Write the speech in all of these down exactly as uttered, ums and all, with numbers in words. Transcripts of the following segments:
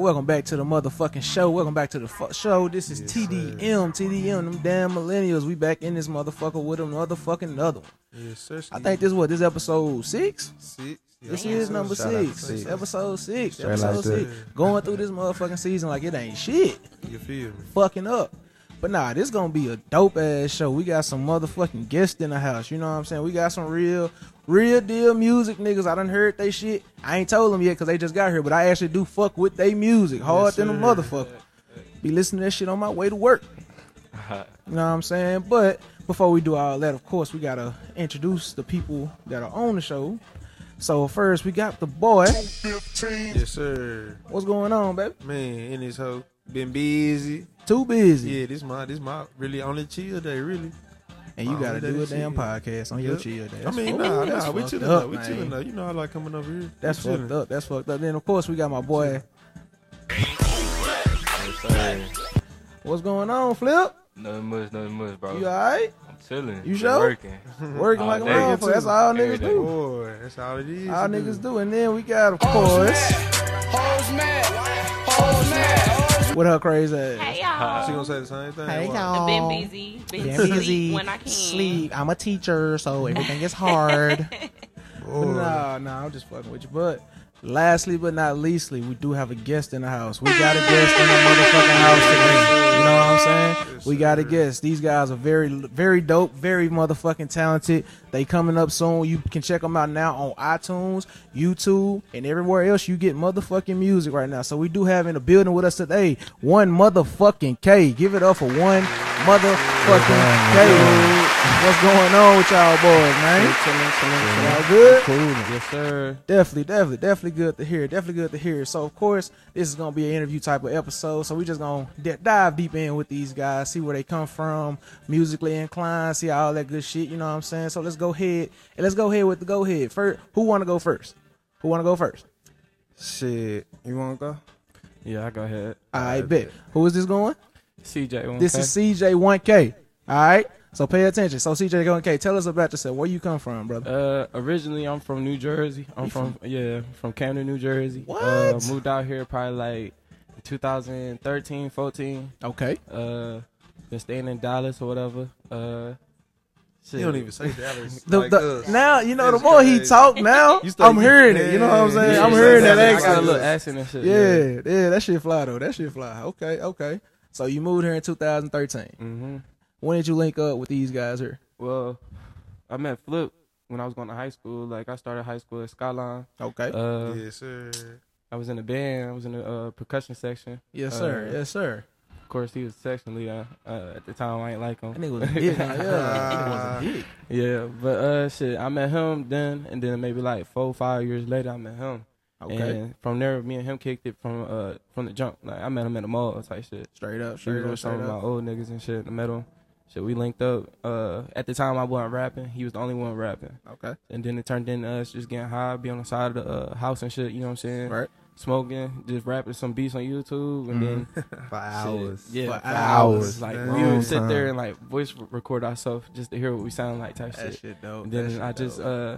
Welcome back to the motherfucking show. Welcome back to the fu show. This is yes, T D M. Sir. T D M, them damn millennials. We back in this motherfucker with another fucking another one. Yes, sir. I think this is what, this episode six? Six. Yes, this is number six. six. Episode six. Straight episode like six. That. Going through this motherfucking season like it ain't shit. You feel me? Fucking up. But nah, this gonna be a dope ass show. We got some motherfucking guests in the house. You know what I'm saying? We got some real, real deal music niggas. I done heard they shit. I ain't told them yet because they just got here. But I actually do fuck with they music hard yes, than a motherfucker. Be listening to that shit on my way to work. You know what I'm saying? But before we do all that, of course, we gotta introduce the people that are on the show. So first, we got the boy. Yes, sir. What's going on, baby? Man, in this hoe. Been busy. Too busy. Yeah, this my this my really only chill day, really. And you my gotta do a damn chill. podcast on yep. your chill day. That's I mean, nah, nah, nah we chilling up, up, we chilling up. You know I like coming over here. That's we fucked chilling. up. That's fucked up. Then of course we got my boy. What's going on, Flip? Nothing much, nothing much, bro. You alright? I'm chilling. You sure? Working, working like a motherfucker. That's all niggas do. Boy, that's all it is. All niggas do. And then we got of course. Hoes mad. Hoes mad. With her crazy ass. Hey, y'all. She gonna say the same thing. Hey, y'all. Been busy. Been, been busy. When I can. Sleep. I'm a teacher, so everything is hard. No, no, I'm just fucking with you. But lastly but not leastly, we do have a guest in the house. We got a guest in the motherfucking house today. You know what I'm saying? Yes, we got a guest. These guys are very, very dope, very motherfucking talented. They coming up soon. You can check them out now on iTunes, YouTube, and everywhere else you get motherfucking music right now. So we do have in the building with us today, one motherfucking K. Give it up for one motherfucking K. What's going on with y'all boys, man? Y'all good? Cool. Yes, sir. Definitely, definitely, definitely good to hear. Definitely good to hear. So, of course, this is going to be an interview type of episode. So, we're just going to dive deep in with these guys, see where they come from, musically inclined, see all that good shit. You know what I'm saying? So, let's go ahead. And let's go ahead with the go ahead. First, who want to go first? Who want to go first? Shit. You want to go? Yeah, I go ahead. All right, bet. bet. Who is this going? C J one K. This is C J one K. All right. So pay attention. So C J one K, tell us about yourself. Where you come from, brother? Uh, originally, I'm from New Jersey. I'm you from, from yeah, from Camden, New Jersey. What? Uh, moved out here probably like two thousand thirteen, fourteen. Okay. Uh, been staying in Dallas or whatever. Uh, shit. You don't even say Dallas. the, like the, now you know it's the more crazy. he talk now, I'm hearing it. You know what I'm saying? Yeah, I'm hearing that accent. I got a little accent and shit. Yeah, yeah, yeah, that shit fly though. That shit fly. Okay, okay. So you moved here in two thousand thirteen. Mm-hmm. When did you link up with these guys here? Well, I met Flip when I was going to high school. Like, I started high school at Skyline. Okay. Uh, yes, sir. I was in the band. I was in the uh, percussion section. Yes, sir. Uh, yes, sir. Of course, he was section leader. Uh, at the time, I ain't like him. And he was a dick. yeah. Uh, he was a dick. Yeah, but uh, shit, I met him then, and then maybe like four, five years later, I met him. Okay. And from there, me and him kicked it from uh from the jump. Like, I met him at the mall type shit. Straight up, straight up, straight up. About old niggas and shit in the middle. So we linked up. Uh, at the time, I wasn't rapping. He was the only one rapping. Okay. And then it turned into us just getting high, be on the side of the uh, house and shit. You know what I'm saying? Right. Smoking, just rapping some beats on YouTube, and mm. then for hours. Shit. Yeah, for, for hours. hours. Like we would sit there and like voice record ourselves just to hear what we sound like type that shit. That shit dope. And then I just uh,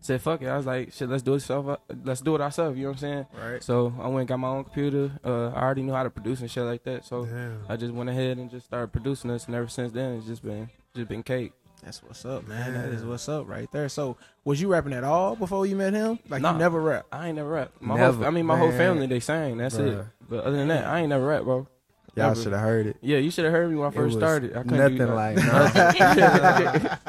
said fuck it. I was like shit, let's do it self. Let's do it ourselves. You know what I'm saying? Right. So I went and got my own computer. Uh, I already knew how to produce and shit like that. So damn. I just went ahead and just started producing us, and ever since then it's just been just been cake. That's what's up, man. That is what's up right there. So, was you rapping at all before you met him? Like, nah, you never rap? I ain't never rap. My never, whole, I mean, my man. whole family, they sang. That's Bruh. it. But other than that, I ain't never rap, bro. Y'all should have heard it. Yeah, you should have heard me when I first started. I nothing do, like that.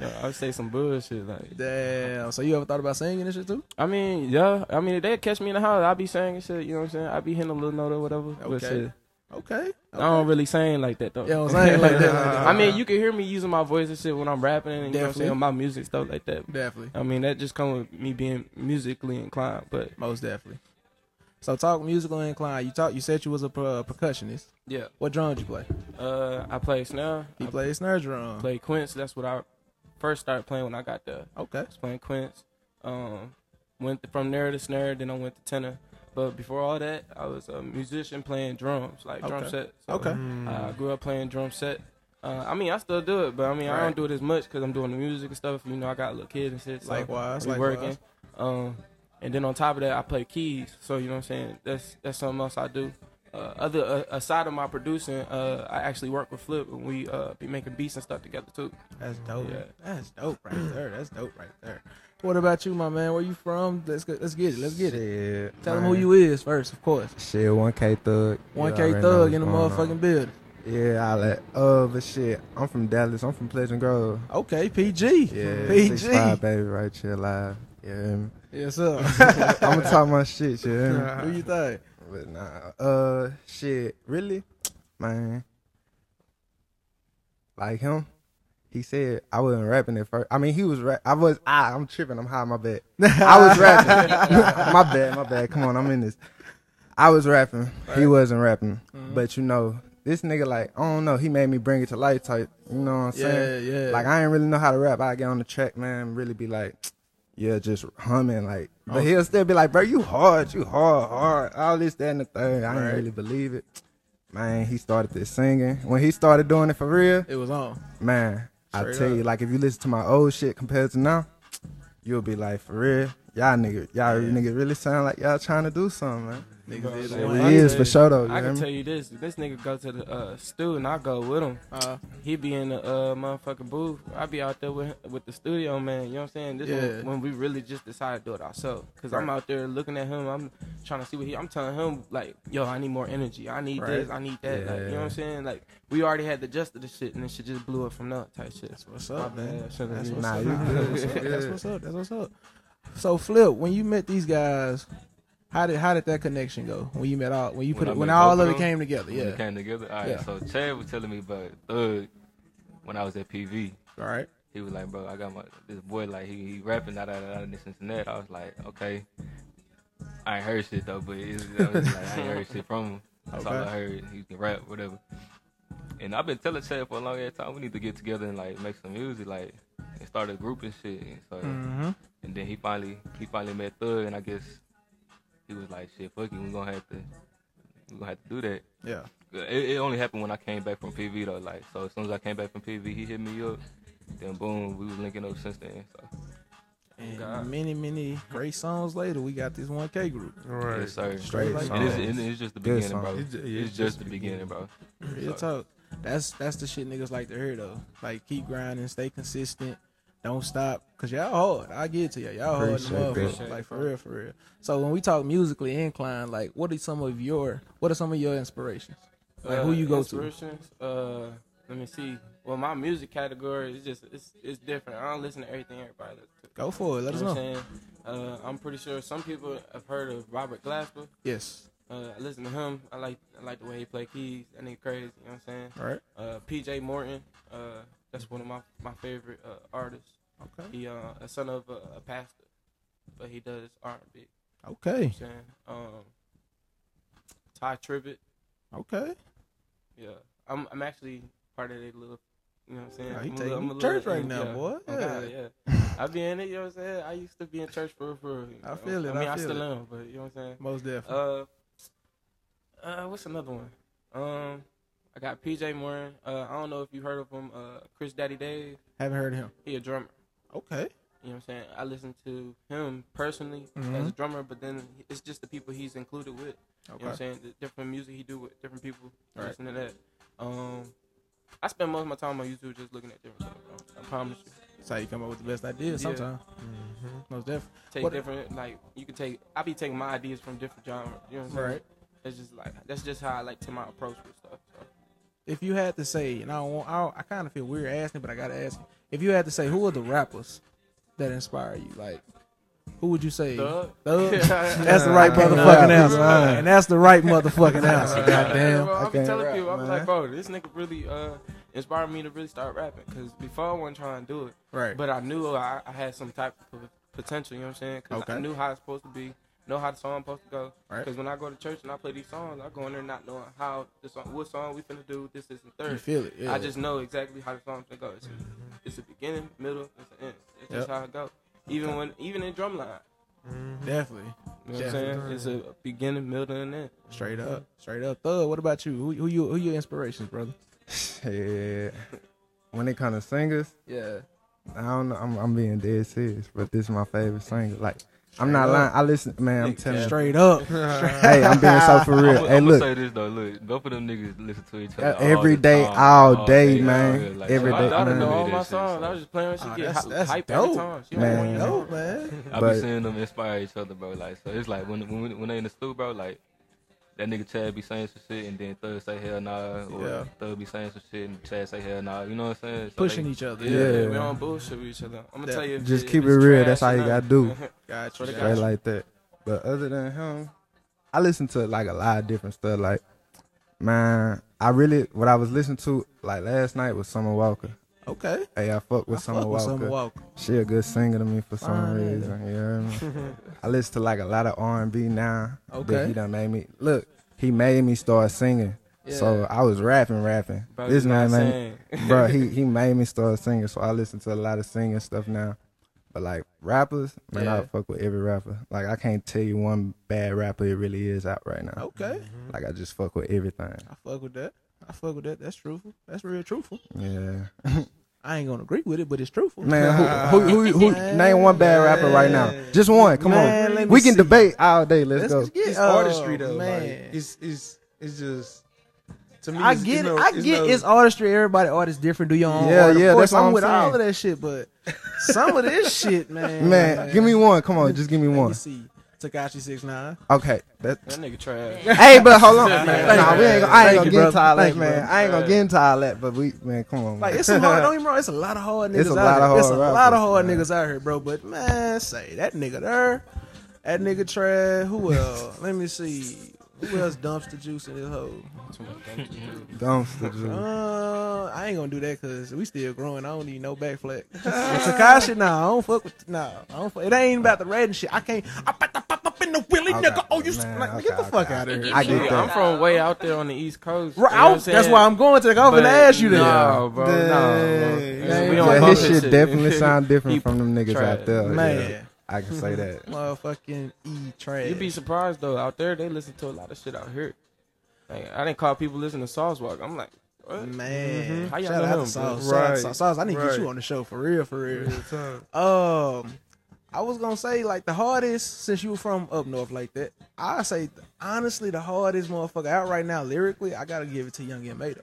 I would say some bullshit. Like, damn. So, you ever thought about singing and shit, too? I mean, yeah. I mean, if they catch me in the house, I'd be singing shit. You know what I'm saying? I'd be hitting a little note or whatever. Okay. But shit. Okay, okay. I don't really sing like that, though. Yeah, I'm saying like that. I mean, you can hear me using my voice and shit when I'm rapping and, you know what I'm saying, my music, stuff like that. Definitely. I mean, that just comes with me being musically inclined, but. Most definitely. So, talk musically inclined. You talk, you said you was a per percussionist. Yeah. What drum did you play? Uh, I played snare. You played snare drum. Played quints. That's what I first started playing when I got there. Okay. I was playing quints. Um, went from there to snare, then I went to tenor. But before all that, I was a musician playing drums, like okay. drum sets. So okay. I grew up playing drum set. Uh, I mean, I still do it, but I mean, right. I don't do it as much because I'm doing the music and stuff. You know, I got a little kid and shit. So likewise, likewise. Working. Um, And then on top of that, I play keys. So, you know what I'm saying? That's that's something else I do. Uh, other uh, aside of my producing, uh, I actually work with Flip, and we uh, be making beats and stuff together too. That's dope. Yeah. That's dope right there. That's dope right there. What about you, my man? Where you from? Let's go, let's get it. Let's get Shit, it. Tell man. them who you is first, of course. Shit, one K Thug. one K Thug in the motherfucking on. building. Yeah, I like, uh, but shit, I'm from Dallas. I'm from Pleasant Grove. Okay, P G. Yeah, P G. six five, baby, right here live. Yeah. Yes, sir. I'm going to talk my shit, yeah. Who you think? But nah, uh, shit, really? Man. Like him? He said I wasn't rapping at first. I mean, he was rap. I was, ah, I'm tripping. I'm high, my bad. I was rapping. my bad, my bad. Come on, I'm in this. I was rapping. Right. He wasn't rapping. Mm-hmm. But, you know, this nigga, like, I don't know, he made me bring it to life type, you know what I'm saying? Yeah, yeah. Like, I ain't really know how to rap. I get on the track, man, really be like, yeah, just humming, like. But okay. He'll still be like, bro, you hard, you hard, hard, all this, that, and the third. I right. didn't really believe it. Man, he started this singing. When he started doing it for real. It was on. Man, Straight I tell up. you, like, if you listen to my old shit compared to now, you'll be like, for real, y'all niggas, y'all yeah. niggas really sound like y'all trying to do something, man. Niggas did it is for sure though. I can tell you this: this nigga go to the uh, stew and I go with him. Uh, he be in the uh, motherfucking booth. I be out there with with the studio man. You know what I'm saying? This yeah. when, when we really just decided to do it ourselves. Cause right. I'm out there looking at him. I'm trying to see what he. I'm telling him like, yo, I need more energy. I need right. this. I need that. Yeah. Like, you know what I'm saying? Like we already had the gist of the shit, and then shit just blew up from that type shit. That's what's up, man. That's what's up. That's what's up. That's what's up. So Flip, when you met these guys. How did how did that connection go when you met all when you put when, it, when all of it came together? Yeah, when it came together. All right. Yeah. So Chad was telling me about Thug when I was at P V. All right. He was like, bro, I got my this boy like he, he rapping da da da this and that. I was like, okay. I ain't heard shit though, but it's, I was like, I ain't heard shit from him. That's okay. all I heard. He can rap, whatever. And I've been telling Chad for a long ass time we need to get together and like make some music, like and start a group and shit. And so mm-hmm. and then he finally he finally met Thug and I guess. He was like, "Shit, fuck you. We gonna have to, we gonna have to do that." Yeah. It, it only happened when I came back from P V though. Like, so as soon as I came back from P V, he hit me up. Then boom, we was linking up since then. So. And God. many, many great songs later, we got this one K group. Right. Yes, sir. Straight. Straight and it's, and it's just the beginning, Good bro. It's, it's, it's just, just the beginning, beginning bro. Real talk. That's that's the shit niggas like to hear though. Like, keep grinding, stay consistent. Don't stop, cause y'all hard. I get to y'all. Y'all hard, motherfucker. Like for real, for real. So when we talk musically inclined, like what are some of your, what are some of your inspirations? Like uh, who you go inspirations? to? Uh, let me see. Well, my music category is just it's it's different. I don't listen to everything everybody listens to. Go for it. Let you know us know. What I'm, uh, I'm pretty sure some people have heard of Robert Glasper. Yes. Uh, I listen to him. I like I like the way he play keys. That nigga crazy. You know what I'm saying? All right. Uh, P J. Morton. Uh, that's one of my my favorite uh, artists. Okay. He uh, a son of a, a pastor, but he does R and B. Okay. You know um, Ty Trivet. Okay. Yeah, I'm I'm actually part of that little, you know what I'm saying? Yeah, he I'm taking little, church little, right now, yeah. boy. Yeah, God, yeah. I be in it, you know what I'm saying? I used to be in church for for. I know? feel it. I mean, I, I still it. am, but you know what I'm saying? Most definitely. Uh, uh, what's another one? Um. I got P J. Moore. Uh, I don't know if you heard of him. Uh, Chris Daddy Dave. Haven't heard of him. He a drummer. Okay. You know what I'm saying? I listen to him personally mm-hmm. as a drummer, but then it's just the people he's included with. Okay. You know what I'm saying? The different music he do with different people. Right. Listen to that. Um, I spend most of my time on YouTube just looking at different stuff, bro. I promise you. That's how you come up with the best ideas yeah. sometimes. Mm-hmm. Most definitely. Take what? different, like, you can take, I be taking my ideas from different genres. You know what I'm saying? Right. That's just like, that's just how I like to my approach with stuff. So. If you had to say, and I don't want, I, don't, I kind of feel weird asking, but I gotta ask you. If you had to say, who are the rappers that inspire you? Like, who would you say? Thug. Thug? That's the right motherfucking answer. And that's the right motherfucking answer. Goddamn. I'm telling people, I'm like, bro, this nigga really uh, inspired me to really start rapping. Cause before I wasn't trying to do it, right? But I knew I, I had some type of potential. You know what I'm saying? Cause okay. I knew how it's supposed to be. Know how the song supposed to go. Because right. when I go to church and I play these songs, I go in there not knowing how the song, what song we finna do, this, this, and third. You feel it, yeah. I just know exactly how the song's gonna go. It's, mm-hmm. it's the beginning, middle, it's the end. It's yep. just how it go. Even okay. when, even in drumline. Mm-hmm. Definitely. You know Definitely. what I'm saying? It's a beginning, middle, and end. Straight up. Straight up. Thug, what about you? Who, who you? Who your inspirations, brother? Yeah. When it comes to singers, yeah. I don't know. I'm, I'm being dead serious, but this is my favorite singer. Like, I'm not lying. I listen, man. I'm telling you. Straight up. Hey, I'm being so for real. I'm, hey, I'm look. Gonna say this though. Look, both of them niggas listen to each other all every day, time, all, all day, day man. Like, every day. I didn't know all my songs. I was just playing. She oh, get that's, that's hype dope, every time. She man. Dope, man. I be seeing them inspire each other, bro. Like, so it's like when when when they in the studio, bro. Like that nigga Chad be saying some shit, and then Thug say hell nah, or yeah. Thug be saying some shit, and Chad say hell nah. You know what I'm saying? So pushing they, each other. Yeah, yeah, yeah, we don't bullshit with each other. I'm gonna that, tell you. Just it, keep it real. That's how you gotta do. Gotcha. Straight gotcha. Like that. But other than him, I listen to like a lot of different stuff. Like, man, I really what I was listening to like last night was Summer Walker. Okay. Hey, I fuck with I Summer fuck Walker. With Summer Walker. She a good singer to me for some Fine. reason. You know what I mean? I listen to like a lot of R and B now. Okay. That he done made me look. He made me start singing, yeah. So I was rapping, rapping. Bro, this man, made me, bro, he he made me start singing, so I listen to a lot of singing stuff now. But like rappers, man, yeah. I fuck with every rapper. Like I can't tell you one bad rapper. It really is out right now. Okay. Mm-hmm. Like I just fuck with everything. I fuck with that. I fuck with that. That's truthful. That's real truthful. Yeah. I ain't gonna agree with it, but it's truthful. Man, who, who, who, who man, name one bad rapper right now? Just one. Come man, on, we can see. debate all day. Let's, Let's go. Get, it's oh, artistry though. Man, like, it's it's it's just. To me, I it's, get it. Know, I it's get no, it's artistry. Everybody artist different. Do your own. Yeah, art. yeah. Course, that's I'm, I'm with saying. all of that shit, but some of this shit, man. Man, man. Give me one. Come on, just give me one. Tekashi six nine. Okay, that, that nigga trash. Hey, but hold on, man. man. Nah, we ain't gonna, I ain't gonna get into all that, man. Bro. I ain't gonna get into all that, but we, man, come on. Man. Like it's some hard. Don't get me wrong. It's a lot of hard niggas. It's a out lot of hard. It's a rappers, lot of hard man. niggas out here, bro. But man, say that nigga there, that nigga trash. Who else? Let me see. Who else dumps the juice in this hole? Dumps the juice. Uh, I ain't gonna do that because we still growing. I don't need no back flat. Tekashi, nah, I don't fuck with. Nah, I don't. Fuck, it ain't about the rat and shit. I can't. I bet the pop up in the Willie okay, nigga. Oh, you man, like, okay, get the okay, fuck okay. out of here. I get that. I'm from way out there on the East Coast. Right, you know that's saying? why I'm going to. Like, I'm gonna ask you that. No, bro. Dang. No, bro. We don't yeah, his shit, shit definitely sound different from them niggas tried. out there, man. Yeah. I can say that. Motherfucking E trash. You'd be surprised though. Out there, they listen to a lot of shit out here. Like, I didn't call people listening to Sauce Walk. I'm like, what? Man, mm-hmm. how y'all shout know out him? To Sauce. Right. Sauce. Sauce, I need to right. get you on the show for real, for real. um, I was gonna say like the hardest since you were from up north like that. I say honestly, the hardest motherfucker out right now lyrically. I gotta give it to Young M A though.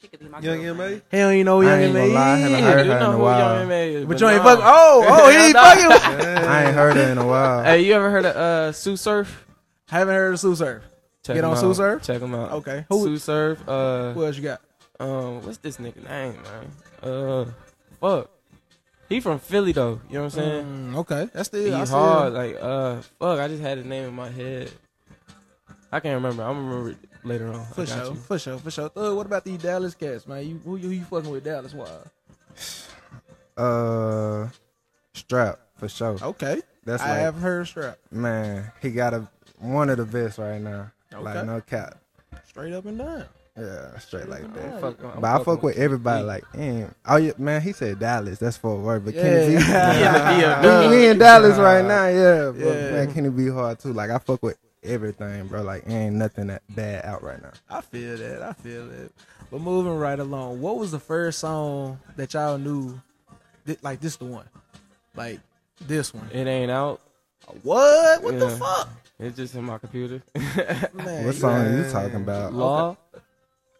She could be my Young M A? Hell, you know Young M A. I haven't heard her in a while. But, but you ain't fucking. Oh, oh, he ain't fucking. I ain't heard her in a while. Hey, you ever heard of uh, Sue Surf? Haven't heard of Sue Surf. Check Get on out. Sue Surf? Check him out. Okay. Who? Sue Surf. Uh, what else you got? Um, what's this nigga name, man? Uh, fuck. He from Philly, though. You know what I'm saying? Mm, okay. That's still. He's hard. Like, uh, fuck, I just had his name in my head. I can't remember. I'm gonna remember it later on. For sure, for sure, for sure. Uh, what about these Dallas cats, man? You who, who you fucking with Dallas wise? Uh, Strap for sure. Okay, that's I like, have heard Strap. Man, he got a one of the best right now. Okay. Like no cap. Straight up and down. Yeah, straight, straight like that. Fuck, but I fuck with everybody. Me. Like, damn. Oh yeah, man, he said Dallas. That's for a word. But yeah. Kenny B. Yeah, we in Dallas uh, right now. Yeah, yeah. But man, Kenny B hard too. Like I fuck with. Everything, bro. Like, ain't nothing that bad out right now. I feel that. I feel that. But moving right along, what was the first song that y'all knew? That, like, this the one. Like, this one. It ain't out. What? What yeah. the fuck? It's just in my computer. Man, what song man. are you talking about? Law. Okay.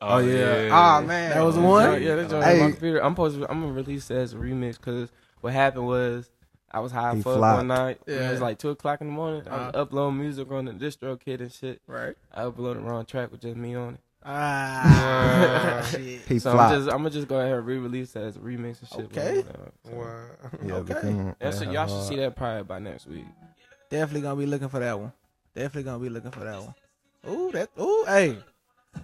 Oh, yeah. Oh, man. That was the one? Yeah, that's hey. in my computer. I'm supposed to, I'm going to release that as a remix because what happened was, I was high as fuck one night. Yeah. It was like two o'clock in the morning. Uh-huh. I was uploading music on the DistroKid and shit. Right. I uploaded the wrong track with just me on it. Ah, shit. He so flopped. I'm just, I'm going to just go ahead and re-release that as a remix and shit. Okay. So, wow. Yeah, okay. That's yeah, a, y'all should see that probably by next week. Definitely going to be looking for that one. Definitely going to be looking for that one. Ooh, that, ooh, hey.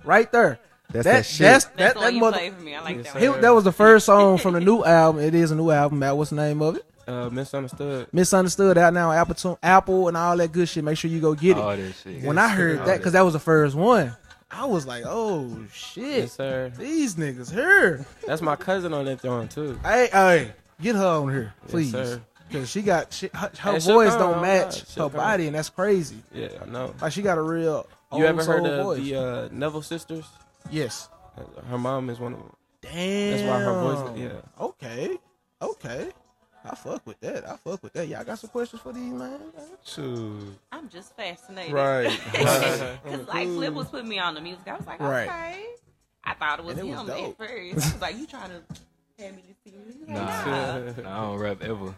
Right there. That's that, that shit. That's, that's that, the one that you mother- played for me. I like yes, that one. He, that was the first song from the new album. It is a new album. Matt, what's the name of it? Uh, Misunderstood. Misunderstood out now on Apple, Apple and all that good shit. Make sure you go get it. All that shit. When I heard all that, because that was the first one, I was like, oh shit. Yes, sir. These niggas here. That's my cousin on that throne too. Hey, hey, get her on here, please. Yes, sir. Cause she got she, her, her voice come, don't match her come. body, and that's crazy. Yeah, I know. Like she got a real. You ever heard of voice. the uh, Neville sisters? Yes. Her mom is one of them. Damn. That's why her voice. Yeah. Okay. Okay. I fuck with that. I fuck with that. Y'all got some questions for these, man? Shoot. I'm just fascinated. Right. Because, like, Flip was putting me on the music. I was like, right. okay. I thought it was it him was at first. I was like, you trying to have me to see you? Nah. nah. I don't rap ever.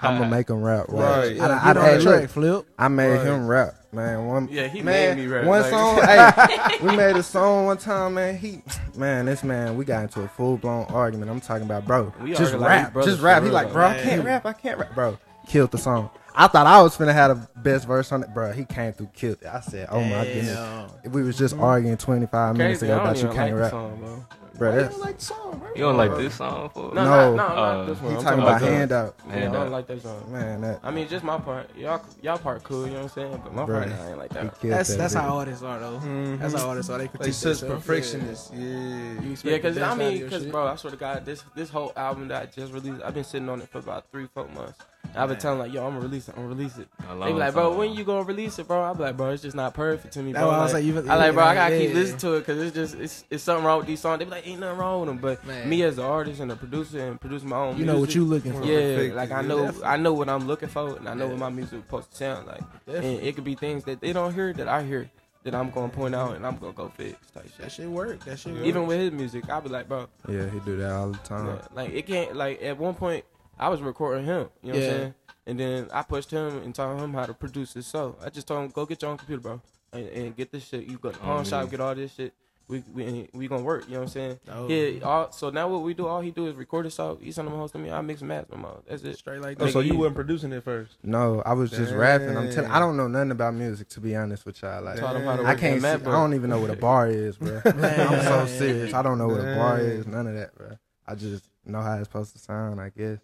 I'm going to make him rap. Right. right. Yeah, I, I, I, hey, look, Flip. I made right. him rap, man. One, yeah, he man, made me rap. One like. song, hey, we made a song one time, man. He, man, this man, we got into a full-blown argument. I'm talking about, bro, we just rap. Like just rap. He like, bro, man. I can't rap. I can't rap. Bro, killed the song. I thought I was finna have the best verse on it. Bro, he came through, killed it. I said, oh, my Damn. goodness. We was just arguing twenty-five Crazy, minutes ago about you can't like rap. Song, bro. Bro, you don't like the song, bro. You don't like this song? For no, no, not, no uh, this one. He talking, talking about handout. Yeah, I don't like that song. Man, that, I mean, just my part. Y'all, y'all part cool, you know what I'm saying? But my bro, part, I ain't like that. That's that, that's dude. how artists are, though. Mm-hmm. That's how artists are. They critique themselves. Such perfectionists. Yeah, yeah. Because yeah, I mean, because bro, I swear to God, this this whole album that I just released, I've been sitting on it for about three, four months. I've been telling like, yo, I'm gonna release it. I'm gonna release it. They be like, bro, when you gonna release it, bro? I be like, bro, it's just not perfect to me. Bro. I like, I like, bro, I gotta keep listening to it because it's just it's it's something wrong with these songs. They be like, ain't nothing wrong with them. But man. me as an artist and a producer and producing my own, you know music, what you looking for. Yeah, like I know, I know what I'm looking for, and I know yeah. what my music is supposed to sound like. Definitely. And it could be things that they don't hear that I hear that I'm gonna point out and I'm gonna go fix. Type shit. That shit work. That shit. Even works. With his music, I be like, bro. Yeah, he do that all the time. Yeah, like it can't. Like at one point. I was recording him, you know yeah. what I'm saying? And then I pushed him and taught him how to produce his show. I just told him, go get your own computer, bro, and, and get this shit. You go to the pawn shop, get all this shit. We we we gonna work, you know what I'm saying? Oh. Yeah. All, so now what we do? All he do is record his show. He send him a host to me. I mix and match them all. That's it. Straight like that. Oh, so you weren't producing it first? No, I was just Dang. rapping. I'm telling. I don't know nothing about music, to be honest with y'all. Like taught him how to I can't. See, I don't even know what a bar is, bro. I'm so serious. I don't know what a bar is. None of that, bro. I just know how it's supposed to sound, I guess.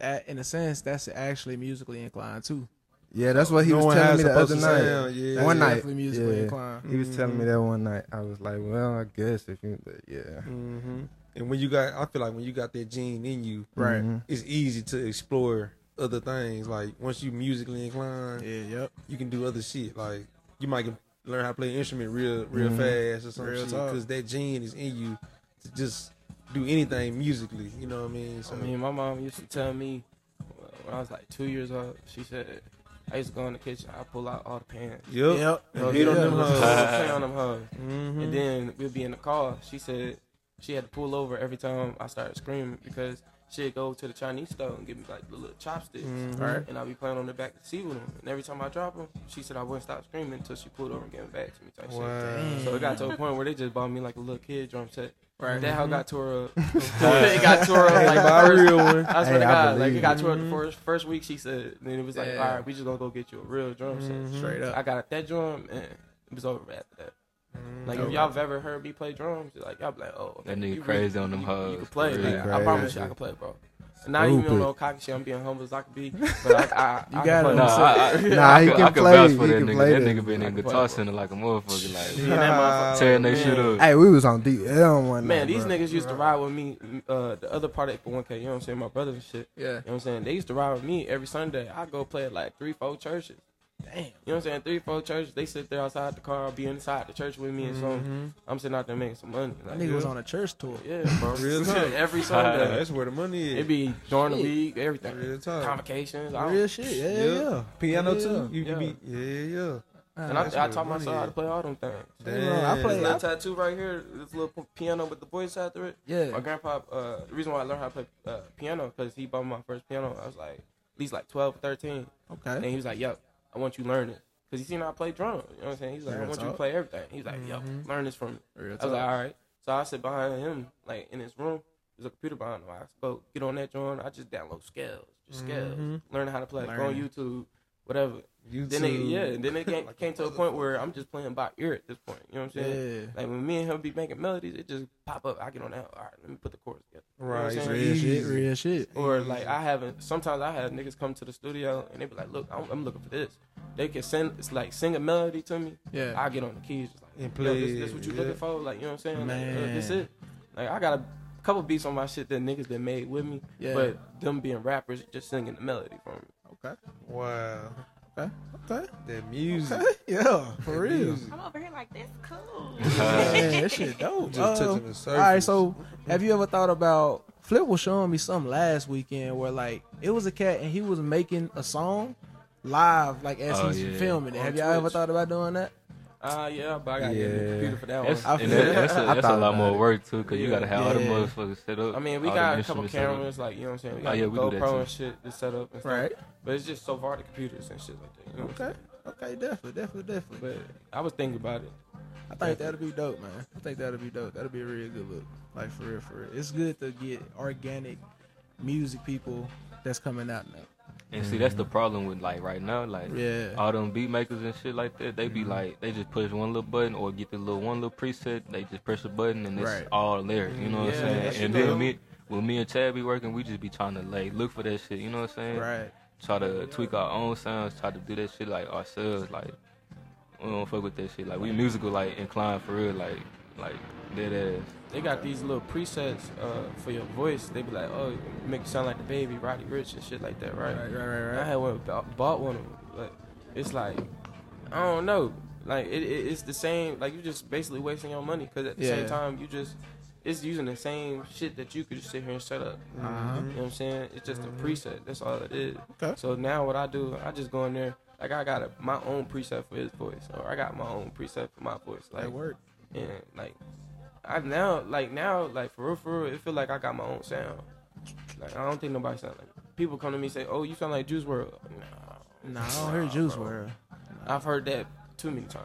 That, in a sense, that's actually musically inclined too. Yeah, that's what he no was telling me the other night. Yeah, that's one night, musically yeah. inclined. He mm-hmm. was telling me that one night. I was like, well, I guess if you, but yeah. Mm-hmm. And when you got, I feel like when you got that gene in you, right, mm-hmm. it's easy to explore other things. Like once you musically inclined, yeah, yep, you can do other shit. Like you might learn how to play an instrument real, real mm-hmm. fast or some real shit because that gene is in you to just. Do anything musically, you know what I mean? So, I mean, my mom used to tell me when I was like two years old, she said, I used to go in the kitchen, I pull out all the pans. Yep. yep. And hit on them hoes. Play on them hoes. Mm-hmm. And then we'd be in the car. She said she had to pull over every time I started screaming because she'd go to the Chinese store and give me like the little chopsticks. Mm-hmm. Right? And I'd be playing on the back seat with them. And every time I drop them, she said I wouldn't stop screaming until she pulled over and gave them back to me. Type wow. shit. So it got to a point where they just bought me like a little kid drum set. Right. That how mm-hmm. got tore up. It got tore up like my real one. I swear hey, to God, like it got tore up the first, first week. She said, and then it was like, yeah. all right, we just gonna go get you a real drum set. Mm-hmm. Straight up, I got that drum, and it was over after that. Mm-hmm. Like if y'all have ever heard me play drums, like y'all be like, oh, that nigga crazy really, on them hugs. You, you can play, really like, I promise you, I can play, bro. Not Ooh, even on no cocky shit. I'm being humble as I could be, but I, I, I, I got it. Nah, I, I, nah I, he can I play. I can vouch for that nigga. Play that nigga been in guitar center like a motherfucker, like uh, tearing their shit up. Hey, we was on D L one night. Man, these bro. niggas used to ride with me. Uh, the other part of one K, you know what I'm saying? My brothers and shit. Yeah, you know what I'm saying? They used to ride with me every Sunday. I go play at like three, four churches. Damn, you know what I'm saying? Three, four churches. They sit there outside the car, be inside the church with me, and so mm-hmm. I'm sitting out there making some money. Like, that nigga was on a church tour. Yeah, bro. Real time. Every Sunday. Uh, that's where the money is. It be during shit. the week, everything. Real time. Convocations. Real all. shit. Yeah, yeah. yeah. Piano yeah. too. You yeah. be. Yeah, yeah. And I, I taught myself how to play all them things. Damn. I play that tattoo right here. This little piano with the voice after it. Yeah. My grandpa. Uh, the reason why I learned how to play uh, piano because he bought me my first piano. I was like at least like twelve, thirteen. Okay. And he was like, "Yo, I want you to learn it." Because he seen how I play drums. You know what I'm saying? He's like, Real I want talk. you to play everything. He's like, yo, mm-hmm. learn this from me. Real I was talk. like, all right. So I sit behind him, like in his room. There's a computer behind him. I spoke, get on that drum. I just download scales. Just scales. Mm-hmm. Learn how to play. Learn. Go on YouTube, whatever. YouTube. Then it, yeah, then it came, like came to a point where I'm just playing by ear at this point. You know what I'm saying? Yeah. Like when me and him be making melodies, it just pop up. I get on that. All right, let me put the chords together. Right. You know real shit. Real shit. Or like I haven't. Sometimes I have niggas come to the studio and they be like, "Look, I'm, I'm looking for this." They can send. It's like sing a melody to me. Yeah. I get on the keys just like, and play. This, this what you yeah. looking for? Like you know what I'm saying? Man. Like, uh, this it. Like I got a couple beats on my shit that niggas that made with me. Yeah. But them being rappers, just singing the melody for me. Okay. Wow. Okay. Okay. That music. Okay. Yeah, for that real. Music. I'm over here like, that's cool. Yeah, that shit dope. Just um, touching the surface. All right, so have you ever thought about Flip was showing me something last weekend where, like, it was a cat and he was making a song live, like, as oh, he's yeah. filming it. On Have y'all ever thought about doing that? Uh, yeah, but I got to yeah. get a computer for that one. That's, I feel that, that's a, that's I a lot more work, too, because yeah. you got to have yeah. all the motherfuckers set up. I mean, we got a couple cameras, like, you know what I'm saying? We got oh, yeah, we GoPro and shit to set up and stuff. Right. But it's just so far the computers and shit like that. You know okay. Okay, definitely, definitely, definitely. But I was thinking about it. I think that'll be dope, man. I think that'll be dope. That'll be a real good look. Like, for real, for real. It's good to get organic music people that's coming out now. And see, that's the problem with, like, right now, like, yeah. all them beat makers and shit like that, they be mm-hmm. like, they just push one little button or get the little one little preset, they just press a button and it's right. all there, you know yeah, what I'm saying? And true. Then me, when me and Chad be working, we just be trying to, like, look for that shit, you know what I'm saying? Right. Try to tweak our own sounds, try to do that shit, like, ourselves, like, we don't fuck with that shit, like, we musical, like, inclined for real, like, like, dead ass. They got these little presets uh, for your voice. They be like, oh, make it sound like the baby, Roddy Ricch and shit like that, right? Right, right, right, right. I had one, bought one of them. Like, it's like, I don't know. Like, it, it, it's the same. Like, you just basically wasting your money because at the yeah. same time, you just, it's using the same shit that you could just sit here and set up. Uh-huh. You know what I'm saying? It's just mm-hmm. a preset. That's all it is. Okay. So now what I do, I just go in there. Like, I got a, my own preset for his voice. Or I got my own preset for my voice. Like, that work. And, like... I now, like, now, like, for real, for real, it feel like I got my own sound. Like, I don't think nobody sound like me. People come to me and say, oh, you sound like Juice world. Nah. Nah, I don't nah, hear Juice world. Nah. I've heard that too many times.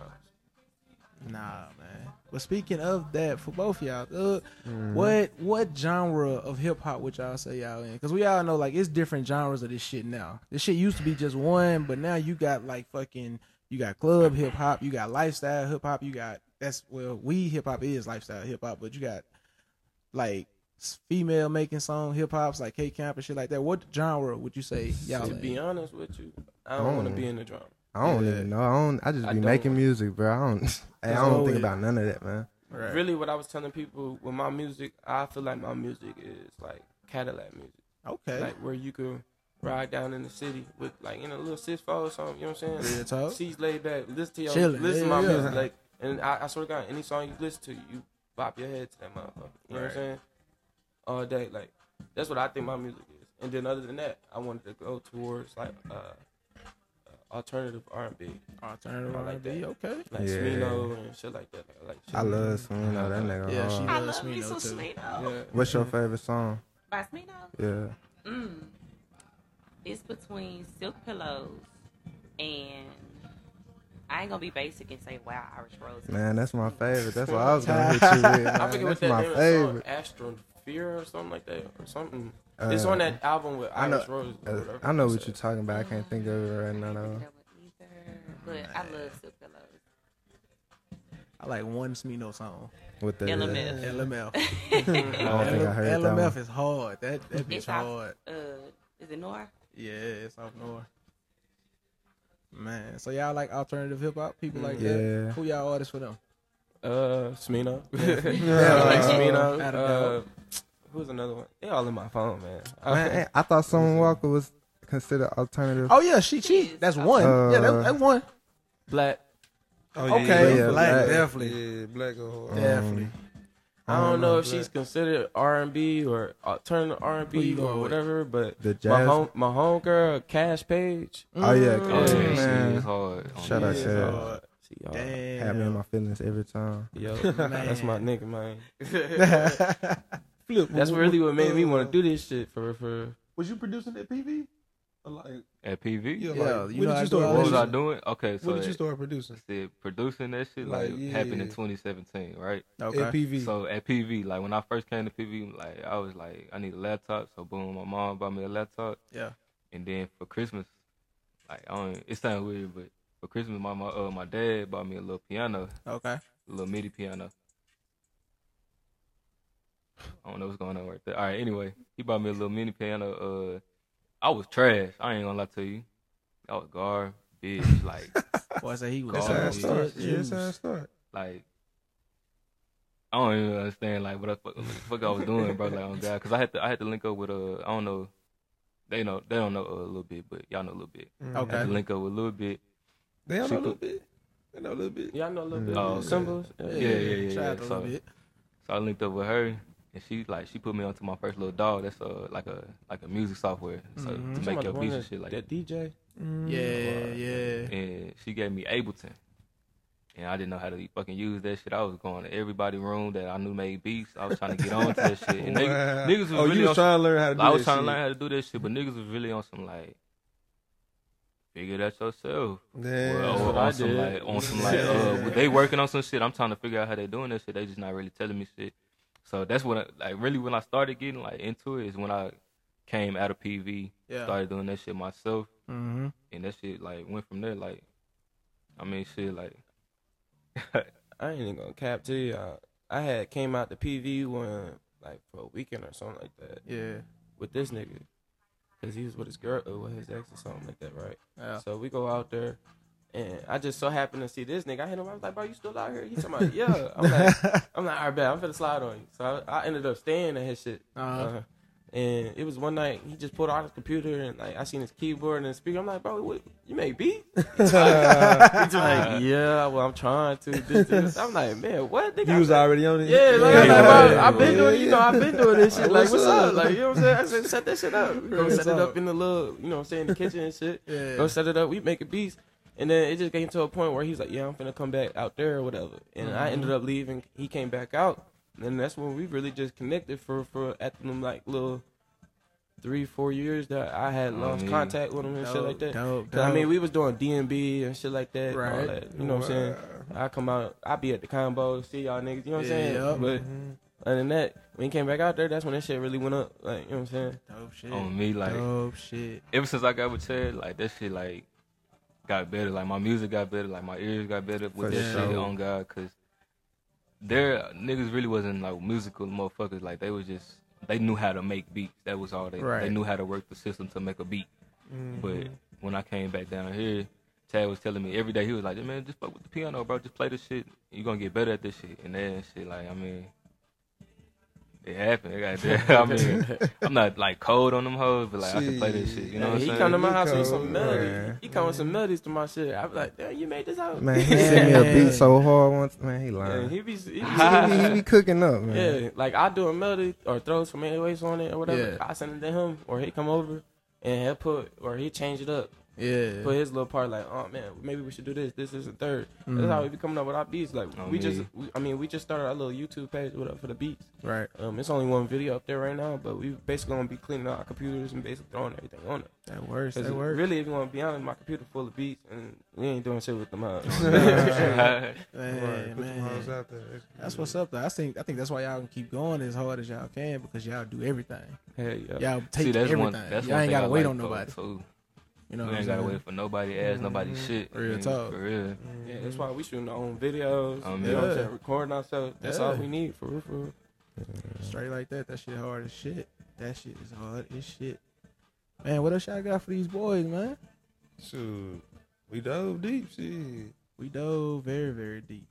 Nah, man. Well, speaking of that, for both of y'all, uh, mm. what what genre of hip-hop would y'all say y'all in? Because we all know, like, it's different genres of this shit now. This shit used to be just one, but now you got, like, fucking, you got club hip-hop, you got lifestyle hip-hop, you got... That's well, we hip hop is lifestyle hip hop, but you got like female making song hip hops like K Camp and shit like that. What genre would you say y'all? To like? Be honest with you, I don't, don't want to be in the drama. I don't yeah. even know. I don't. I just I be don't. making music, bro. I don't. I don't think it. about none of that, man. Right. Really, what I was telling people with my music, I feel like my music is like Cadillac music. Okay. Like where you could ride down in the city with like in a little six four or something. You know what I'm saying? Real talk. She's laid back. Listen to your Chilling. listen yeah, to my yeah. music like. And I, I swear to God, any song you listen to, you bop your head to that motherfucker. You know right. what I'm saying? All day. Like, that's what I think my music is. And then other than that, I wanted to go towards, like, uh, uh, alternative R and B. Alternative R and B, like that. Okay. Like yeah. Smino and shit like that. Like, like shit I love Smino. Like, that nigga Yeah, hard. she loves Smino, me some too. Smino. Yeah. What's your favorite song? By Smino? Yeah. Mm. It's between Silk Pillows and... I ain't gonna be basic and say, wow, Irish Rose. Man, that's my favorite. That's what I was gonna hit you with. Man. I forget what that my favorite. Song, Astrosphere or something like that. Or something. Uh, it's on that album with I Irish know, Rose. Uh, I know what said. You're talking about. I can't think of it right now, though. But I love Silk Pillows. I like one Smino song. With the L M F. L M F. I don't think I heard L M F that one. Is hard. That, that bitch hard. Off, uh, is it North? Yeah, it's off North. Man, so y'all like alternative hip hop people like yeah. that? Who y'all artists for them? Uh, Smino. yeah, I like Smino. Uh, uh, who's another one? They all in my phone, man. man okay. I thought Summer Walker was considered alternative. Oh yeah, she she. That's one. Uh, yeah, that, that one. Black. Oh, yeah, okay, yeah, black, black definitely. Yeah, black or um, definitely. I don't, I don't know, know if black. she's considered R and B or alternative R and B or whatever, but the my home my home girl Cash Page. Mm. Oh yeah, Cash oh, yeah, man. She's hard. Shout out to her. Have me in my feelings every time. Yo, that's my nigga, man. That's really what made me want to do this shit for for. Was you producing at P V? Like, at P V? Yeah, like, yeah you when know did you start what was I doing? Okay, so when did you start producing? Said producing that shit like, like yeah, happened yeah. in twenty seventeen, right? Okay. At P V. So at P V, like when I first came to P V, like I was like, I need a laptop. So boom, my mom bought me a laptop. Yeah. And then for Christmas, like I don't, it sounds weird, but for Christmas, my my uh, my dad bought me a little piano. Okay. A little MIDI piano. I don't know what's going on right there. All right, anyway, he bought me a little mini piano. Uh. I was trash. I ain't gonna lie to you. I was garbage. Like, well, I said he was garbage. That's how it starts. Yeah, that's how it starts. Like, I don't even understand like what the fuck, what the fuck I was doing, bro. Like on God, because I had to I had to link up with uh I don't know, they know they don't know a little bit, but y'all know a little bit. Okay. I had to link up with a little bit. They don't know a little bit. They know a little bit. Y'all know a little bit. Oh, okay. Symbols. Yeah, yeah, yeah. yeah, yeah. So, so I linked up with her, and she like she put me onto my first little dog. That's uh like a like a music software so mm-hmm. to make your beats and shit like that. That D J. Mm-hmm. Yeah, yeah. And she gave me Ableton. And I didn't know how to fucking use that shit. I was going to everybody's room that I knew made beats. I was trying to get on to that shit. And they, wow. niggas was oh, really you was trying to learn how to do I was trying shit. to learn how to do that shit, but niggas was really on some like, figure that yourself. Yeah, well, or on I some did. like, on some like, uh, they working on some shit. I'm trying to figure out how they doing that shit. They just not really telling me shit. So that's when, I, like, really when I started getting like into it is when I came out of P V, yeah. started doing that shit myself, mm-hmm. and that shit like went from there. Like, I mean, shit like. I ain't even gonna cap to you. I, I had came out to P V when like for a weekend or something like that. Yeah, with this nigga, cause he was with his girl or with his ex or something like that, right? Yeah. So we go out there, and I just so happened to see this nigga. I hit him. I was like, "Bro, you still out here?" He talking about, "Yeah." I'm like, "I'm like, all right, bet I'm finna slide on you." So I, I ended up staying at his shit. Uh-huh. Uh, And it was one night, he just pulled out his computer, and like I seen his keyboard and his speaker. I'm like, bro, what, you make beats? He's like, yeah, well, I'm trying to. This, this. I'm like, man, what? Nigga? You was already on it? Yeah, like, yeah, I'm like, bro, yeah, I've been yeah, doing, yeah. you know, I've been doing this shit. Like, what's up? Like, you know what I'm saying? I said, set that shit up. We go set it up in the little, you know what I'm saying, in the kitchen and shit. Yeah. Go set it up. We making beats. And then it just came to a point where he's like, yeah, I'm finna come back out there or whatever. And mm-hmm. I ended up leaving. He came back out. And that's when we really just connected for, for at them like little three, four years that I had lost I mean, contact with him and dope, shit like that. Dope, dope. I mean, we was doing D and B and shit like that. Right. All that, you know what I'm saying? I come out, I be at the combo, see y'all niggas, you know what I'm yeah, saying? Yep. But mm-hmm. other than that, when he came back out there, that's when that shit really went up. Like, you know what I'm saying? Dope shit. On me, like, dope shit. Ever since I got with Ted, like, that shit, like, got better. Like, my music got better. Like, my ears got better with for that sure. shit on God, because. Their niggas really wasn't like musical motherfuckers. Like they was just, they knew how to make beats. That was all they. Right. They knew how to work the system to make a beat. Mm-hmm. But when I came back down here, Tad was telling me every day. He was like, "Man, just fuck with the piano, bro. Just play this shit. You gonna get better at this shit." And that shit, like, I mean, it happened. It got there. I mean, I'm not like cold on them hoes, but like Jeez. I can play this shit. You know, man, what I'm he saying? Come to my house cold, with some melodies. Man. He come with some melodies to my shit. I was like, damn, you made this out. Man, he sent me a beat so hard once. Man, he lying. Yeah, he, be, he, be, he, be, he be cooking up, man. Yeah, like I do a melody or throw some airwaves on it or whatever. Yeah. I send it to him or he come over and he'll put or he change it up. Yeah, put his little part like, oh man, maybe we should do this, this, this, and third. Mm-hmm. That's how we be coming up with our beats. Like oh, we me. just, we, I mean, we just started our little YouTube page with, uh, for the beats. Right. Um, it's only one video up there right now, but we basically gonna be cleaning out our computers and basically throwing everything on it. That works. That works. Really, if you wanna be honest, my computer full of beats, and we ain't doing shit with them up. Man, man. That's what's up though. I think I think that's why y'all can keep going as hard as y'all can because y'all do everything. Hey, yeah. Y'all take See, that's everything. One, that's y'all ain't gotta wait like on nobody. Too. You know, we ain't gotta wait for nobody ass, mm-hmm. nobody shit. Real I mean, talk. For real. Mm-hmm. Yeah, that's why we shooting our own videos. Um, you yeah. know what I'm saying? Recording ourselves. That's yeah. all we need for real, for real. Straight like that. That shit hard as shit. That shit is hard as shit. Man, what else y'all got for these boys, man? Shoot. We dove deep, shit. We dove very, very deep.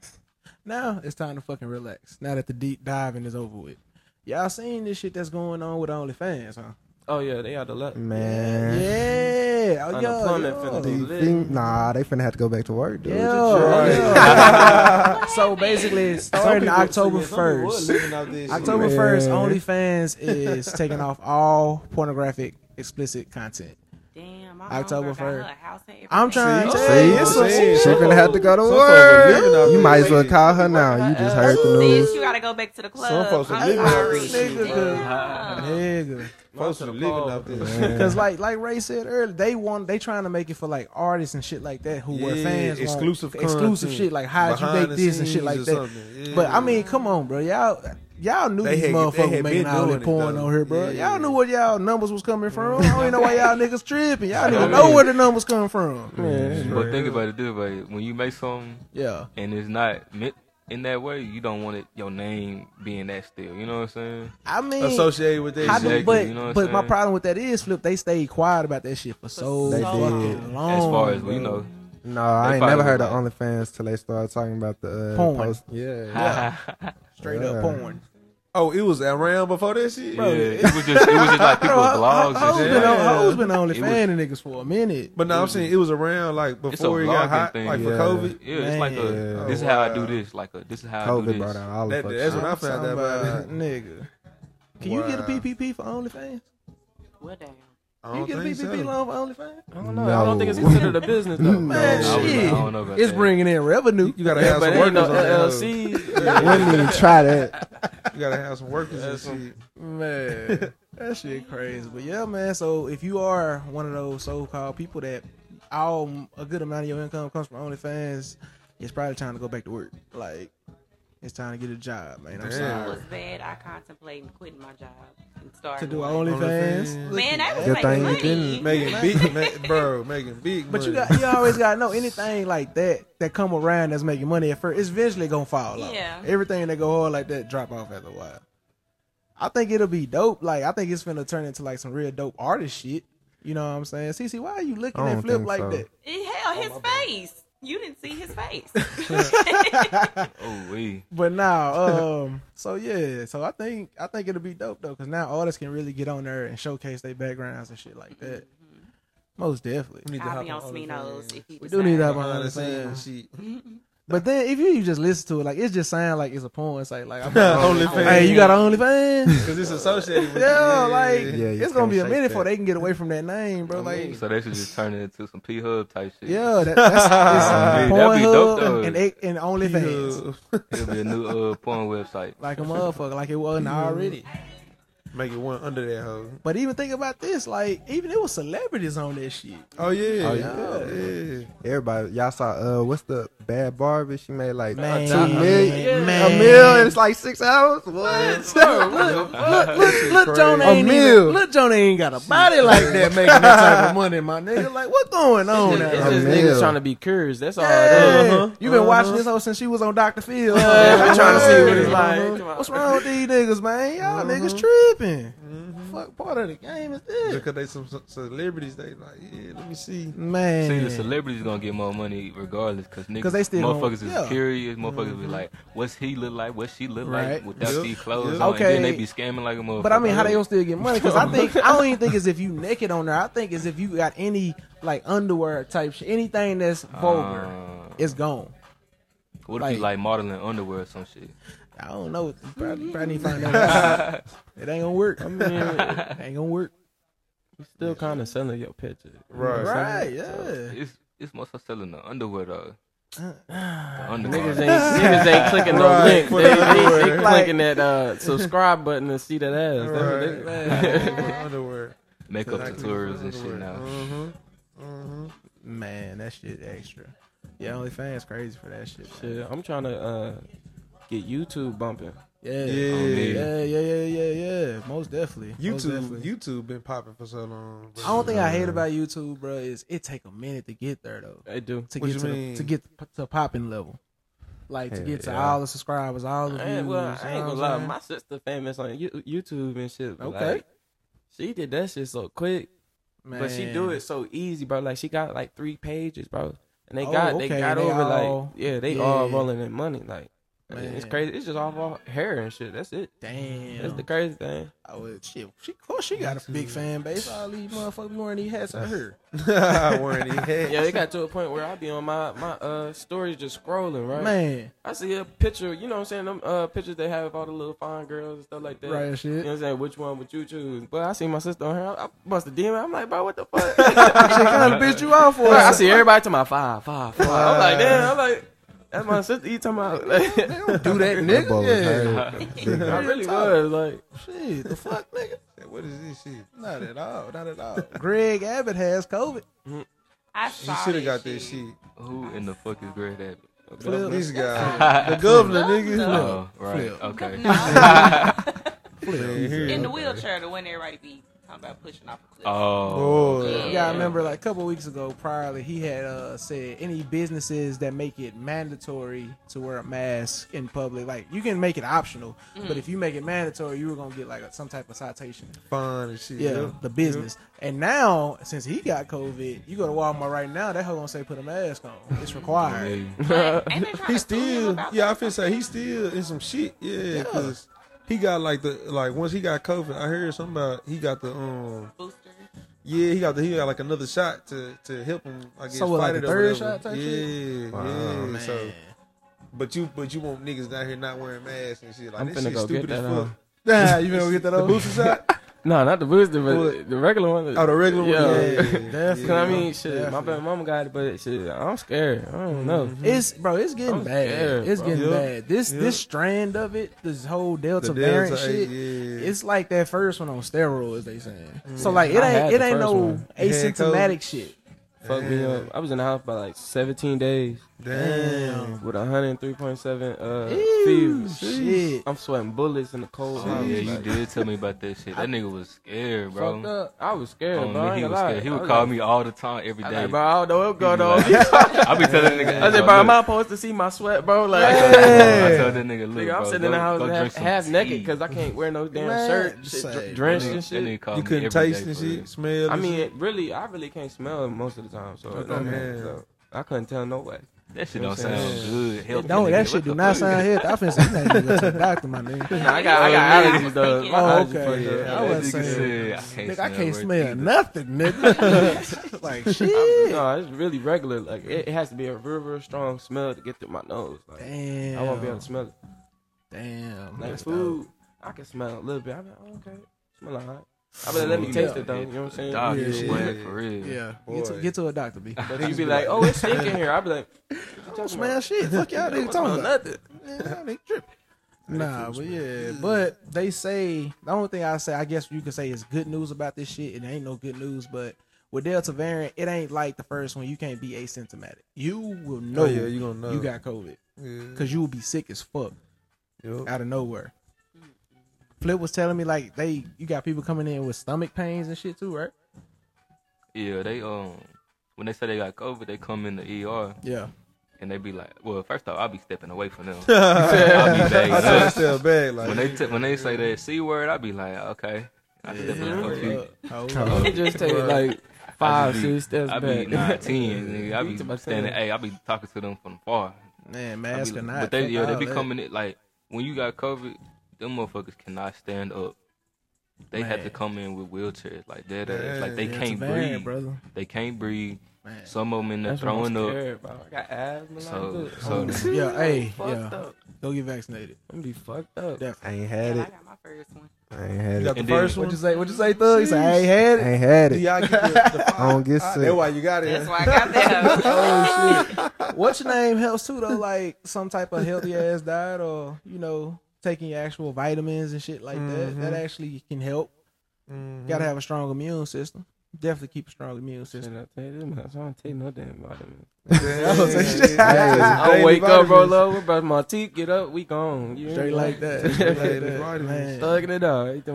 Now it's time to fucking relax. Now that the deep diving is over with. Y'all seen this shit that's going on with OnlyFans, huh? Oh, yeah, they out the left. Man. Yeah. Oh, yo, yo. You think, nah, they finna have to go back to work, dude. Yo, yo. So, basically, starting October first, October first, OnlyFans is taking off all pornographic, explicit content. Damn, my October first. I'm trying to tell you. She's going to have to go to work. You might as well call her now. You just heard the news. You got to go back to the club. Some folks are living. Nigga. Folks are living out there. Because like, like Ray said earlier, they want they trying to make it for like artists and shit like that who yeah, were fans. Exclusive want, exclusive shit. Like how'd you make this and shit like that. Yeah. But I mean, come on, bro. Y'all... Y'all knew they these had, motherfuckers making all that porn on here, bro. Yeah. Y'all knew where y'all numbers was coming from. I don't even know why y'all niggas tripping. Y'all niggas know where the numbers coming from. Yeah. But think about it, dude. Like, when you make something yeah. and it's not meant in that way, you don't want it, your name being that still. You know what I'm saying? I mean. Associated with that shit. But, you know what but what my problem with that is, Flip, they stayed quiet about that shit for so they long. long. As far as we know. No, I ain't never heard of OnlyFans till they started talking about the uh, porn. Post. Yeah. yeah. Straight yeah. up porn. Oh, it was around before that shit? Bro, yeah. It was just it was just like people's blogs and shit. Been on, yeah. Hoes been only fan of niggas for a minute. But no, I'm saying it was around like before it got hot, thing. like yeah. for COVID. Yeah, it's Man. like a, this is how I do this. Like a, this is how COVID I do this. That, that's when I found out about it. Nigga. Can wow. you get a P P P for OnlyFans? Well, damn. I don't you get a P P P loan for OnlyFans? I don't know. No. I don't think it's considered a business, though. Man, no, shit. I don't know about it's that. Bringing in revenue. You, you got to have some workers. No L L Cs. Yeah. I wouldn't even try that. You got to have some workers and shit. Man, that shit crazy. But yeah, man, so if you are one of those so-called people that all a good amount of your income comes from OnlyFans, it's probably time to go back to work. Like, it's time to get a job, man. I'm Damn. sorry. I was bad. I contemplated quitting my job and starting to do OnlyFans. Only man, that was making money. Making big, make, bro, making big money. But you got, you always got to know anything like that that come around that's making money at first, it's eventually gonna fall off. Yeah. Everything that go hard like that drop off after a while. I think it'll be dope. Like I think it's gonna turn into like some real dope artist shit. You know what I'm saying? Cece, why are you looking at Flip like so. that? Hell, his oh, face. Boy. You didn't see his face. Oh wee. But now, um, so yeah, so I think I think it'll be dope though, because now artists can really get on there and showcase their backgrounds and shit like that. Mm-hmm. Most definitely. We need I'll to be on Smino's if you We do need to have on Smino's. But then if you just listen to it, like it's just sound like it's a porn site. Like, I'm like OnlyFans. Hey, you got OnlyFans? Because it's associated with yeah, yeah, like yeah, it's gonna be a minute that. before they can get away from that name, bro. Like, so they should just turn it into some P Hub type shit. Yeah, that, that's it's porn hub dope, and, and, and OnlyFans. It'll be a new uh, porn website, like a motherfucker, like it wasn't already. Make it one under that hoe. But even think about this, like even it was celebrities on that shit. Oh yeah, oh, yeah. yeah. yeah. Everybody, y'all saw uh, what's the Bad Barbie? She made like man, two million, man. a meal, and it's like six hours. What? What? look, look, look, look, Jonah ain't even, look, Jonah ain't got a body like that making that type of money, my nigga. Like what's going on? It's just, it's just niggas trying to be curious. That's all. Hey, uh-huh. You been uh-huh. watching this hoe since she was on Doctor Phil. Uh-huh. We trying to see what it's like. Uh-huh. What's wrong with these niggas, man? Y'all uh-huh. niggas tripping. Mm-hmm. Fuck, part of the game is this. Because they some celebrities, they like, yeah, let me see. Man. See, the celebrities going to get more money regardless because niggas, Cause they still motherfuckers is yeah. curious. Motherfuckers mm-hmm. be like, what's he look like? What's she look right. like without yep. these clothes yep. on? Okay. And then they be scamming like a motherfucker. But I mean, how they going to still get money? Because I think, I don't even think it's if you naked on there. I think it's if you got any, like, underwear type shit. Anything that's vulgar uh, is gone. What if like, you like modeling underwear or some shit? I don't know. Probably, probably find out. It ain't gonna work. I mean, it ain't gonna work. You still kind of selling your picture, right? Right? Yeah. So it's it's mostly selling the underwear though. Uh, the underwear. Niggas ain't niggas ain't clicking no right. link. They, they, they, they clicking that uh, subscribe button to see that ass. Right. That's what they, underwear. Makeup tutorials and shit now. Mm-hmm. Mm-hmm. Man, that shit extra. Yeah, OnlyFans crazy for that shit. Shit, I'm trying to. Uh, Get YouTube bumping. Yeah. Yeah. yeah, yeah, yeah, yeah, yeah. Most definitely. YouTube, Most definitely. YouTube been popping for so long. Bro. I don't think I hate about YouTube, bro. Is it take a minute to get there though? It do to what get to, the, to get to popping level, like hey, to get yeah. to all the subscribers, all the views. Well, I ain't gonna lie, my sister famous on YouTube and shit. Okay, like, she did that shit so quick, man. But she do it so easy, bro. Like she got like three pages, bro, and they oh, got okay. they got they over all, like yeah, they yeah. all rolling in money, like. Man. It's crazy. It's just all about hair and shit. That's it. Damn. That's the crazy thing. I would shit. She, of course, she got a big fan base. All these motherfuckers wearing these hats on her. Wearing these hats. Yeah, it got to a point where I be on my my uh stories just scrolling, right? Man, I see a picture. You know what I'm saying? Them uh pictures they have of all the little fine girls and stuff like that. Right. Shit. You know what I'm saying? Which one would you choose? But I see my sister on her. I, I bust a demon. I'm like, bro, what the fuck? She kind of bitch you out for. I see everybody to my five, five, five. I'm like, damn. I'm like. That's my sister. You talking about? Like, they don't do that, nigga. Yeah. I really was like, shit, the fuck, nigga. What is this shit? Not at all. Not at all. Greg Abbott has COVID. I saw. You should have got this shit. Who in the fuck is Greg Abbott? Flip. This guy, the governor, nigga. Oh, right. Flip. Okay. No. Flip. In the wheelchair, the one everybody be talking about pushing off a cliff. Oh. Yeah. Yeah, I remember like a couple weeks ago, priorly, he had uh, said any businesses that make it mandatory to wear a mask in public, like you can make it optional, mm-hmm. but if you make it mandatory, you were going to get like some type of citation. Fun and shit. Yeah, yeah. the business. Yeah. And now, since he got COVID, you go to Walmart right now, that hoe going to say put a mask on. It's required. Like, he still, yeah, I feel say he still in some shit. Yeah, because. Yeah. He got like the like once he got COVID, I heard something about he got the um booster. Yeah, he got the he got like another shot to to help him. I guess so what, fight like it third shot type yeah, wow, yeah. Man. So, but you but you want niggas down here not wearing masks and shit like I'm this shit stupid as fuck. Nah, you gonna get that old booster shot? No, not the booster, but what? The regular one. Oh, the regular yo. one. Yeah, yeah, yeah. That's yeah, I mean, shit, definitely. My baby mama got it, but shit, I'm scared. I don't know. Mm-hmm. It's bro, it's getting I'm bad. Scared, it's bro. getting yep. bad. This yep. this strand of it, this whole Delta, Delta variant shit, yeah. it's like that first one on steroids. They saying yeah. so like it I ain't it ain't no one. asymptomatic shit. Fuck me up. I was in the house by like seventeen days. Damn. With one oh three point seven uh, Ew, fever. Shit. I'm sweating bullets in the cold. Oh, yeah, you like, did tell me about that shit. That I, nigga was scared, bro. Fucked up. I was scared, oh, bro. He was scared. Lie. He would call like, me all the time, every day. Like, bro, I don't know what's going on. I be telling nigga. I said, bro, am I supposed to see my sweat, bro? Like, I told that nigga, look, I'm sitting in the house half naked because I can't wear no damn shirt, drenched and shit. You couldn't taste and shit, smell. I mean, really, I really can't smell most of the time, so I couldn't tell no way. That shit don't sound good. Healthy don't that shit do not sound healthy. I finna say that nigga to the doctor, my nigga. Nah, I got, I got allergies though. Oh, okay. Yeah, yeah. I was saying, nigga, I can't smell nothing, nigga. Like shit. I, no, it's really regular. Like it, it has to be a real, real strong smell to get through my nose. Like, damn. I won't be able to smell it. Damn. Like food, I can smell it a little bit. I'm like, oh, okay, smell all right. I mean, let me taste yeah. it though. You know what I'm saying? Dog, yeah, yeah. For real. Yeah. Get to, get to a doctor, B. But you be like, oh, it's thick in here. I be like, I don't smell shit. Fuck y'all niggas talking about nothing. Yeah, they drip. Nah, but yeah. But they say the only thing I say, I guess you could say, is good news about this shit. It ain't no good news, but with Delta variant, it ain't like the first one. You can't be asymptomatic. You will know. Oh, yeah, you gonna know you got COVID. Yeah. Cause you will be sick as fuck. Yep. Out of nowhere. Flip was telling me like they you got people coming in with stomach pains and shit too, right? Yeah, they um when they say they got COVID, they come in the E R. Yeah. And they be like, well, first off, I'll be stepping away from them. I'll be bagged up. Like, when they t- when they say that C word, I'll be like, okay. I yeah, definitely yeah. Oh, it just take like five, six steps back. I be nineteen, nigga. I be standing, hey, I be talking to them from far. Man, mask or not. But they yeah, they be coming in like when you got COVID. Them motherfuckers cannot stand up. They Man. have to come in with wheelchairs like that. Yeah, like they can't bad, breathe. Brother. They can't breathe. Man. Some of them in there throwing up. Scared, I got asthma. So, so, so yeah, hey, yeah. Go get vaccinated. I'm gonna be fucked up. Definitely. I ain't had yeah, it. I got my first one. I ain't had you got it. The first one? What you say? What you say, Thug? You say I ain't had it. I ain't had it. Do y'all get the, the I don't get sick. That's why you got it. That's why I got that. Oh shit. What's your name? Helps too though. Like some type of healthy ass diet, or you know. Taking your actual vitamins and shit like mm-hmm. that, that actually can help. Mm-hmm. Gotta have a strong immune system. Definitely keep a strong immune system. I don't take no damn vitamins. I wake up, roll over, brush my teeth, get up, we gone. Yeah. Straight like that. Straight like that. Thugging it out.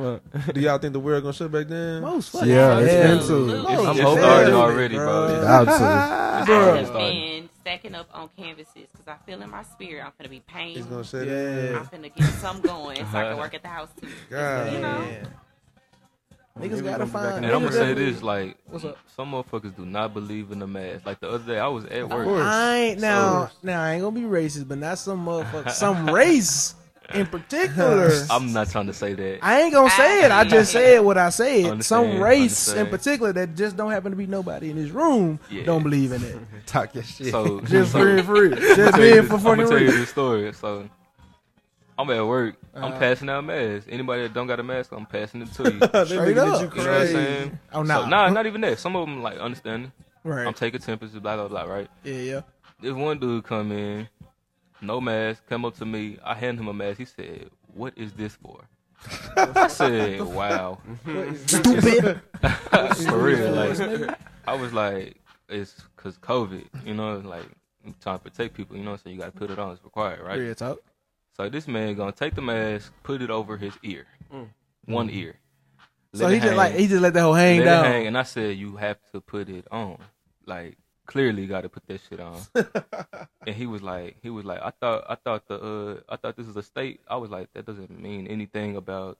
Do y'all think the world gonna shut back down? Most fucking. Yeah, it's yeah. into it. I'm starting already, bro. Absolutely. Stacking up on canvases because I feel in my spirit I'm gonna be painting. It's gonna say that. I'm gonna get some going uh-huh. so I can work at the house too. God, you know, yeah. niggas gotta find. And I'm gonna say this: like, what's up? Some motherfuckers do not believe in the mask. Like the other day, I was at work. I ain't now. So, now I ain't gonna be racist, but not some motherfuckers. Some race in particular. I'm not trying to say that. I ain't gonna say I, it. I just yeah. said what I said. Understand, Some race understand. in particular that just don't happen to be nobody in this room yeah. don't believe in it. Talk your shit. So, just so, being for real. Just being for funny real. I'm gonna tell you this story. So I'm at work. Uh, I'm passing out masks. Anybody that don't got a mask, I'm passing it to you. Straight up. You, you know what I'm saying? Oh no. Nah. So, nah, not even that. Some of them like understanding. Right. I'm taking temperatures, blah blah blah. Right. Yeah, yeah. This one dude come in. No mask, come up to me. I hand him a mask. He said, "What is this for?" I said, "Wow." Stupid. For real. Like, I was like, it's because COVID, you know, like, I'm trying to protect people, you know, so you got to put it on. It's required, right? Real talk. So this man going to take the mask, put it over his ear, mm. one ear. So he just, like, he just let that whole hang let down. It hang, and I said, you have to put it on. Like, clearly got to put that shit on. And he was like, he was like, I thought, I thought the, uh, I thought this was a state. I was like, that doesn't mean anything about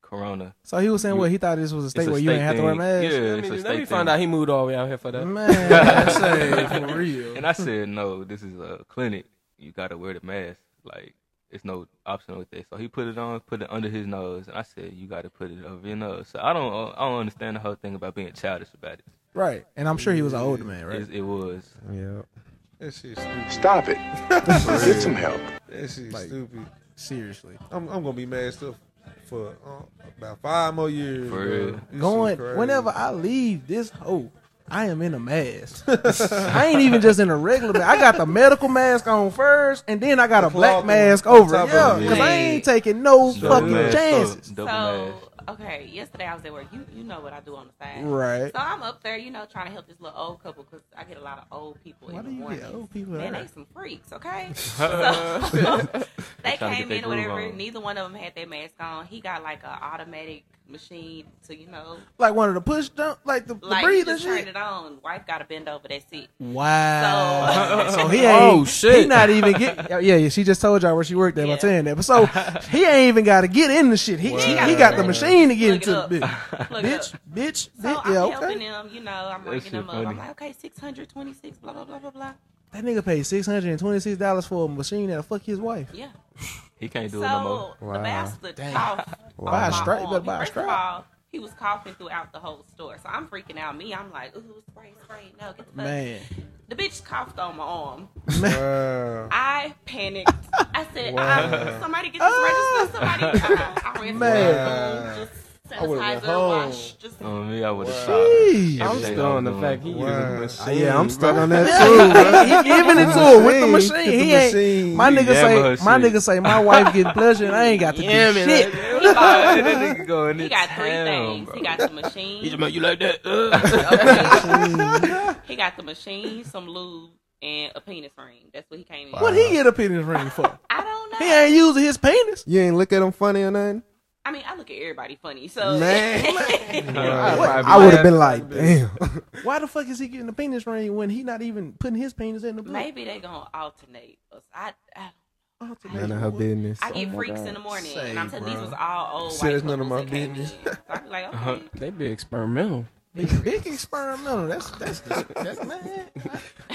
Corona. So he was saying, you, well, he thought this was a state a where state you didn't have to wear masks. Yeah, it's a state thing. Let me find out he moved all the way out here for that. Man, I said, for real. And I said, no, this is a clinic. You got to wear the mask. Like, it's no option with that. So he put it on, put it under his nose, and I said, you got to put it over your nose. So I don't, I don't understand the whole thing about being childish about it. Right, and I'm sure he was an older man, right? It, it was. Yeah. That shit's stupid. Stop it. Get some help. That shit's like, stupid. Seriously. I'm I'm gonna be mad stuff for uh, about five more years. For real. Going, whenever I leave this hoe, I am in a mask. I ain't even just in a regular mask. I got the medical mask on first, and then I got the a black mask over. Yeah, because I ain't taking no double fucking mask, chances. So, so, okay, yesterday I was at work. You you know what I do on the side. Right. So I'm up there, you know, trying to help this little old couple because I get a lot of old people Why in the morning. Old people Man, they some freaks, okay? So, they came in or whatever. On. Neither one of them had their mask on. He got like an automatic machine to, you know, like one of the push dump, like the, like the breathing shit. Turn it on. Wife got to bend over. That's it. Wow. So, so he ain't. Oh shit. He not even get. Yeah, yeah. She just told y'all where she worked at yeah. by saying that. But so he ain't even got to get in the shit. He wow. he, he got the machine to get into the bitch. bitch, bitch, so bitch. I'm yeah, okay. helping him. You know, I'm bringing him up. Funny. I'm like, okay, six hundred twenty-six. Blah blah blah blah blah. That nigga paid six hundred and twenty-six dollars for a machine that'll fuck his wife. Yeah. He can't do so, it no more. So, wow. the bastard coughed wow. on my straight, arm. First straight. of all, he was coughing throughout the whole store. So, I'm freaking out. Me, I'm like, ooh, spray, spray. No, get the fuck. Man. The bitch coughed on my arm. Wow. I panicked. I said, wow. I, somebody get this uh, register. Somebody. I, I ran wow. to the just sanitizer, wash. Just on me, I would have wow. I'm stuck on the fact he wow. using the machine. Yeah, I'm stuck on that too. He giving it to him with the machine. He ain't. My nigga yeah, say, my nigga say, my wife getting pleasure and I ain't got to yeah, do shit. He, bought, going he got three town, things. Bro. He got the machine. He just make you like that. Uh. He got the machine, some lube, and a penis ring. That's what he came in. Wow. What he get a penis ring for? I don't know. He ain't using his penis. You ain't look at him funny or nothing. I mean, I look at everybody funny, so man, man. I, I would have been like, damn. Why the fuck is he getting a penis ring when he not even putting his penis in the blood? Maybe they gonna alternate. I, I, alternate. None of her business. I get oh freaks God. in the morning, Say, and I'm telling these was all old. Says none of my business. So I'm like, okay. uh-huh. They be experimental. Big, big experimental. That's that's the, that's mad.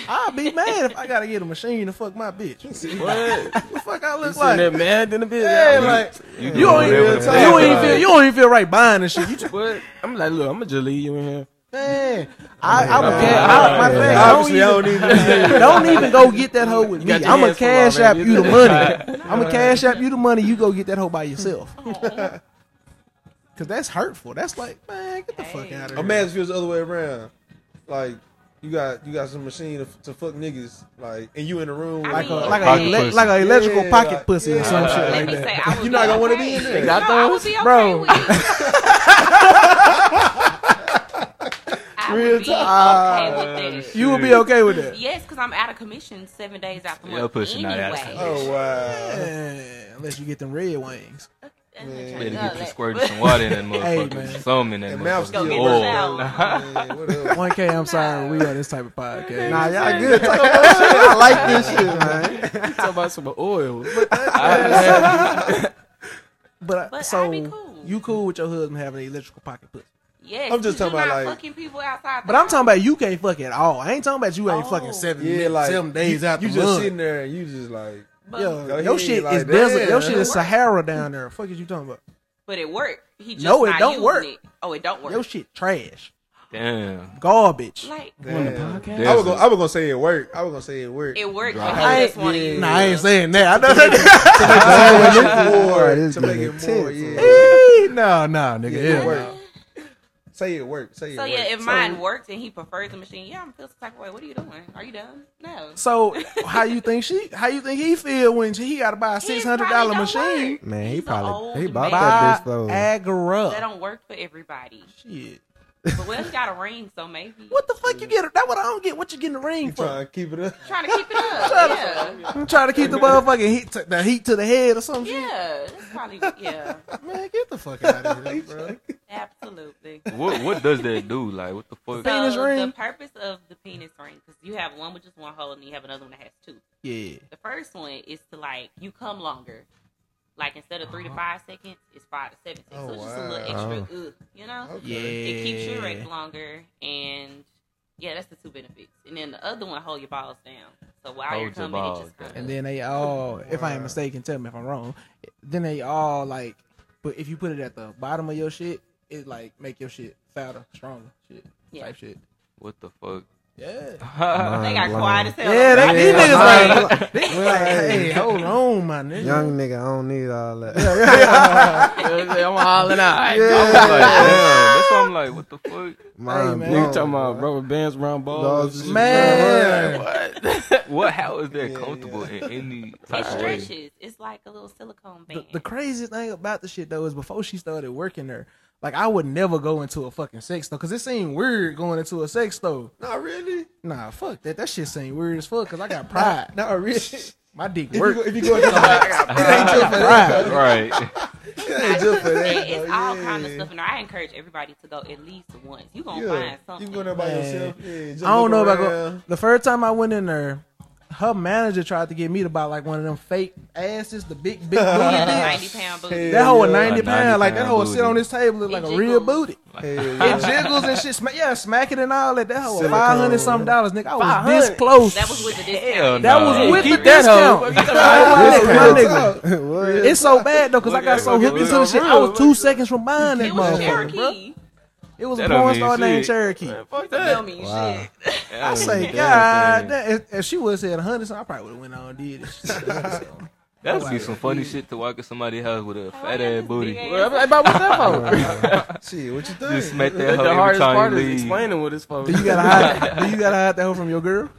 I'll be mad if I gotta get a machine to fuck my bitch. What? The fuck I look you like? That mad in the bitch. Yeah, like you, you, you don't even feel you ain't feel you don't even feel right buying this shit. You just, what? I'm like, look, I'm gonna just leave you in here. Man, I, I would cash. My thing, obviously, don't even, I don't, even, don't even go get that hoe with me. I'm gonna cash app you the money. I'm gonna cash app you the money. You go get that hoe by yourself. Cause that's hurtful. That's like, man, get the hey. fuck out of here. Imagine if it was the other way around. Like, you got you got some machine to, to fuck niggas, like, and you in the room like I mean, a like a, ele- like a electrical yeah, pocket like, pussy yeah. or some uh, shit like that. You're not gonna okay. want to be in there. They got no, those, I would be okay bro. Real talk. You would be okay with that. Yes, because I'm out of commission seven days after work. Anyway. Oh wow. Yeah. Unless you get them red wings. Man. Better get you squirting some water in that motherfucker. Hey, some in that motherfucker. Oh. one K, I'm sorry. We are this type of podcast. Nah, y'all good. Talk about this shit. I like this shit, man. You talk about some oil. But, I, but, I, but so, cool. You cool with your husband having an electrical pocket pussy? Yes, I'm just talking about like fucking people outside. But I'm talking about you can't fuck at all. I ain't talking about you ain't oh. fucking seven, yeah, minutes, like, seven days out the month. You just sitting there and you just like. But yo, your shit like is desert. Your shit is Sahara down there. Fuck is you talking about? But it worked. He just no, it don't work. It. Oh, it don't work. Your shit trash. Damn. Garbage. Like damn. Damn. I was gonna, I was gonna say it worked. I was gonna say it worked. It worked. I ain't, yeah. Nah, I ain't saying that. I know that. To make it more. To make it more. Yeah. No, no, nigga. It worked. Say it worked. Say it worked. So, yeah, if mine worked and he prefers the machine, yeah, I'm feeling some type of way. What are you doing? Are you dumb? No. So, how you think she, how you think he feel when he got to buy a six hundred dollars machine? Man, he probably, he bought that bitch though. Agra. That don't work for everybody. Shit. But well, he got a ring, so maybe. What the fuck you get? That's what I don't get. What you getting a ring for? Trying to keep it up. Trying to keep it up. I'm yeah. I'm trying to keep the motherfucking heat, to, the heat to the head or something. Yeah, shit. That's probably yeah. Man, get the fuck out of here, bro. Absolutely. What What does that do? Like, what the fuck? So penis ring. The purpose of the penis ring, because you have one with just one hole, and you have another one that has two. Yeah. The first one is to like you come longer. Like, instead of three uh-huh. to five seconds, it's five to seven seconds. Oh, so it's just wow. a little extra, oh. ugh, you know? Okay. Yeah. It keeps your erect longer. And, yeah, that's the two benefits. And then the other one, hold your balls down. So while hold you're coming, it just comes. And then they all, if wow. I ain't mistaken, tell me if I'm wrong, then they all, like, but if you put it at the bottom of your shit, it, like, make your shit fatter, stronger, shit, yeah. type shit. What the fuck? Yeah. Uh, they got quiet as hell. Yeah, they, these niggas like, like, they like, hey, hold on, my nigga. Young nigga, I don't need all that. I'm hollering out. Yeah. I was like, damn. That's why I'm like, what the fuck? My hey, man. You talking about rubber bands, round balls? No, man. What? what? How is that yeah, comfortable yeah. in any type of way? It stretches. It's like a little silicone band. The, the craziest thing about the shit, though, is before she started working there, like, I would never go into a fucking sex store because it seemed weird going into a sex store. Not really. Nah, fuck that. That shit seemed weird as fuck because I got pride. Not really. My dick work. If you go into a sex store, it ain't just for that. Right. It ain't just for that. It's all kind of stuff. And I encourage everybody to go at least once. You're going to find something. You going there by yourself. Yeah, just I don't know about going. The first time I went in there, her manager tried to get me to buy like one of them fake asses, the big, big booty. Yeah, ninety pound booty. That hoe a ninety pound. Like that hoe sit on this table look like a real booty. It jiggles and shit. Yeah, smack it and all that. That hoe five hundred something dollars, nigga. I was this close. That was with the discount. That was with the discount. It's so bad though, because I got so hooked into the shit. I was two seconds from buying that motherfucker. It was that a porn star named Cherokee. Man, fuck that. Mean wow. shit. I say, God, that, if, if she would have said one hundred, so I probably would have went on and did it. So, that would be some funny did. Shit to walk in somebody's house with a fat ass booty. About what's that for? Shit, what you think? Just smack that hoe the hardest part is explaining what it's for. Do you gotta hide? Do you gotta hide that hoe from your girl?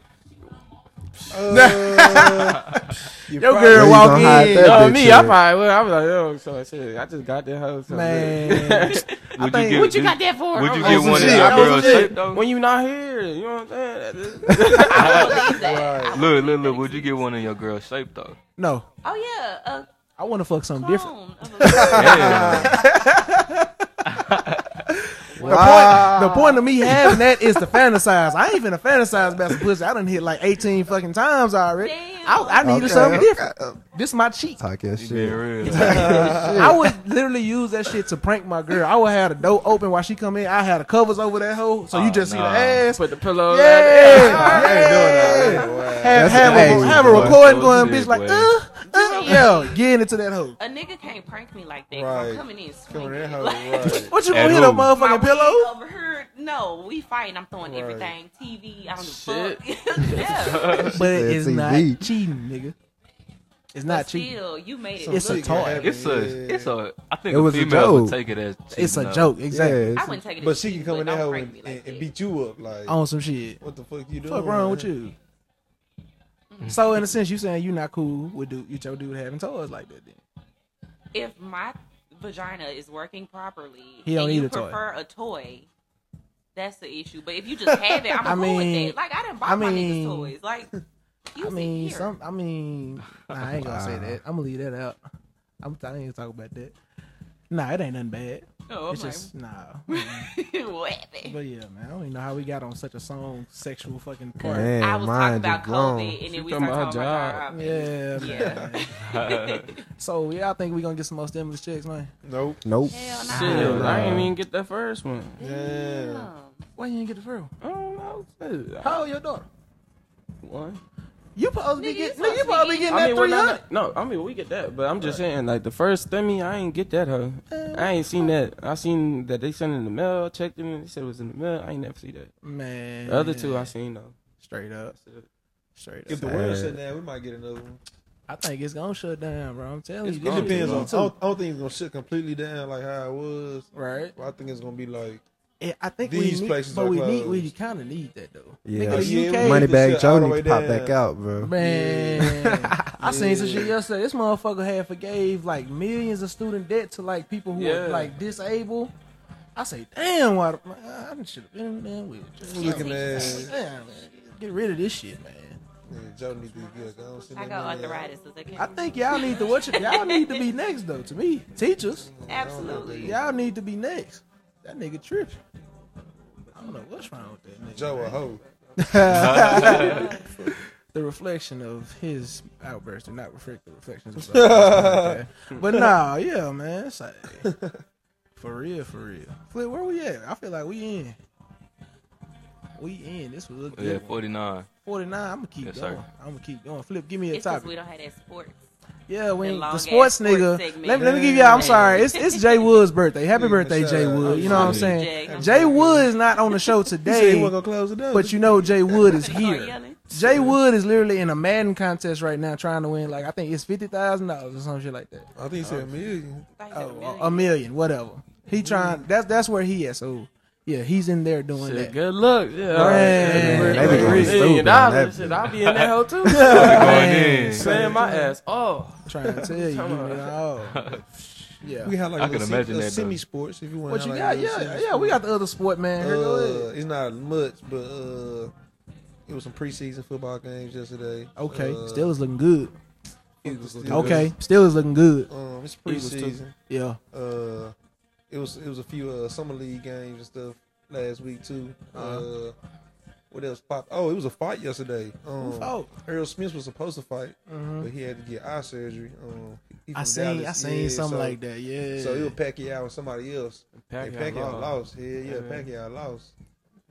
Uh, your girl walk in. Uh, me, I probably would. I was like, yo, so I said, I just got that house. So man, would you get, what you got that for? Would you get one of that girl shit though? When you not here, you know what I'm saying? I believe that. Look, look, look. Would you get one of your girl shape though? No. Oh yeah. Uh, I want to fuck something different. The, wow. point, the point of me having that is to fantasize. I ain't finna fantasize about some pussy. I done hit like eighteen fucking times already. I, I needed okay. something different. This my cheat. Talk your shit. Real. I would literally use that shit to prank my girl. I would have the door open while she come in. I had the covers over that hole, so oh, you just nah. see the ass. Put the pillow. Yeah, yeah. yeah. yeah. Wow. Have, have, a, have a recording going, bitch. Like, uh, uh, yo, getting into that hole. A nigga can't prank me like that. Right. I'm coming in swinging. Right. What you gonna hit a motherfucking pillow? Over here, no, we fighting. I'm throwing right. everything. T V, I don't shit. Fuck. yeah. But it's not cheating, nigga. It's not but cheating. Still, you made it. It's a toy. It's a. It's a. I think it was a female would take it as. Cheating, it's a though. Joke, exactly. Yeah, I wouldn't take it. As but cheating, she can come in there and, like and beat you up, like on some shit. What the fuck you doing? What's wrong man? With you? Mm-hmm. So in a sense, you saying you not cool with dude, with your dude having toys like that? Then if my vagina is working properly he don't and you need a prefer toy. A toy, that's the issue. But if you just have it, I'm I cool mean, with that. Like, I didn't buy I my mean, niggas toys. Like, you I mean, here. Some, I mean, nah, I ain't gonna say that. I'm gonna leave that out. I'm, I ain't gonna talk about that. Nah, it ain't nothing bad. Oh, it's I'm just, like, nah. What? But yeah, man, I don't even know how we got on such a song, sexual fucking part. Man, I was talking about COVID, long. And then we talking about job. Yeah, yeah. Man. So, yeah, I think we gonna get some more stimulus checks, man. Nope. Nope. Hell nah. Shit, I ain't even get that first one. Yeah. yeah. Why you ain't get the first one? I don't know. How old your daughter? One. You supposed to be getting, you supposed be getting that three hundred. No, I mean we get that, but I'm just saying like the first stimmy, I ain't get that hoe. I ain't seen that. I seen that they sent it in the mail. I checked it and they said it was in the mail. I ain't never see that. Man, the other two I seen though. Straight up, straight up. If the world shut down, we might get another one. I think it's gonna shut down, bro. I'm telling you. It depends on. I don't, I don't think it's gonna shut completely down like how it was. Right. I think it's gonna be like. I think These we need, but we closed. need, we kind of need that though. Yeah, yeah Moneybag Joe need to pop down. Back out, bro. Man, yeah. I seen some shit yesterday. This motherfucker had forgave like millions of student debt to like people who yeah. are like disabled. I say, damn, why? I should have been man with looking at damn, man, get rid of this shit, man. Yeah, Joe need to be good. I, I got arthritis. I, I think y'all need to watch it. Y'all need to be next though. To me, teachers, absolutely. Y'all need to be next. That nigga tripping. I don't know what's wrong with that nigga. Joe a hoe. The reflection of his outbursts do not reflect the reflections of the But nah, yeah, man. It's like, for real, for real. Flip, where we at? I feel like we in. We in. This was a good yeah, forty-nine. One. forty-nine. I'm going to keep yes, going. I'm going to keep going. Flip, give me a it's topic. Because we don't have that sports. Yeah, when the sports nigga. Sports let, let me give y'all. I'm sorry. It's it's Jay Wood's birthday. Happy birthday, Jay Wood. You know what I'm saying? Jay Wood is not on the show today. But you know Jay Wood is here. Jay Wood is literally in a Madden contest right now, trying to win. Like I think it's fifty thousand dollars or some shit like that. I think he said a million. Oh, a million, whatever. He trying. That's that's where he at. So. Yeah, he's in there doing shit, that. Good luck. Yeah, all right. That nigga is stupid. I'll be in that hole too. Man, slam my ass. Oh, I'm trying to tell you. Oh, yeah. We had like I can imagine that semi sports if you want. What you got? Yeah, yeah. We got the other sport, man. Uh, it's not much, but uh, it was some preseason football games yesterday. Okay, uh, still is looking good. It was still okay, good. Still is looking good. Um, it's preseason. Yeah. Uh. It was it was a few uh, summer league games and stuff last week too. Uh-huh. Uh, what else popped? Oh, it was a fight yesterday. Um, oh, Errol Smith was supposed to fight, uh-huh. but he had to get eye surgery. Um, I seen Dallas. I seen yeah, something so, like that. Yeah. So it was Pacquiao and somebody else. Pacquiao, and Pacquiao lost. Yeah, yeah. Uh-huh. Pacquiao lost.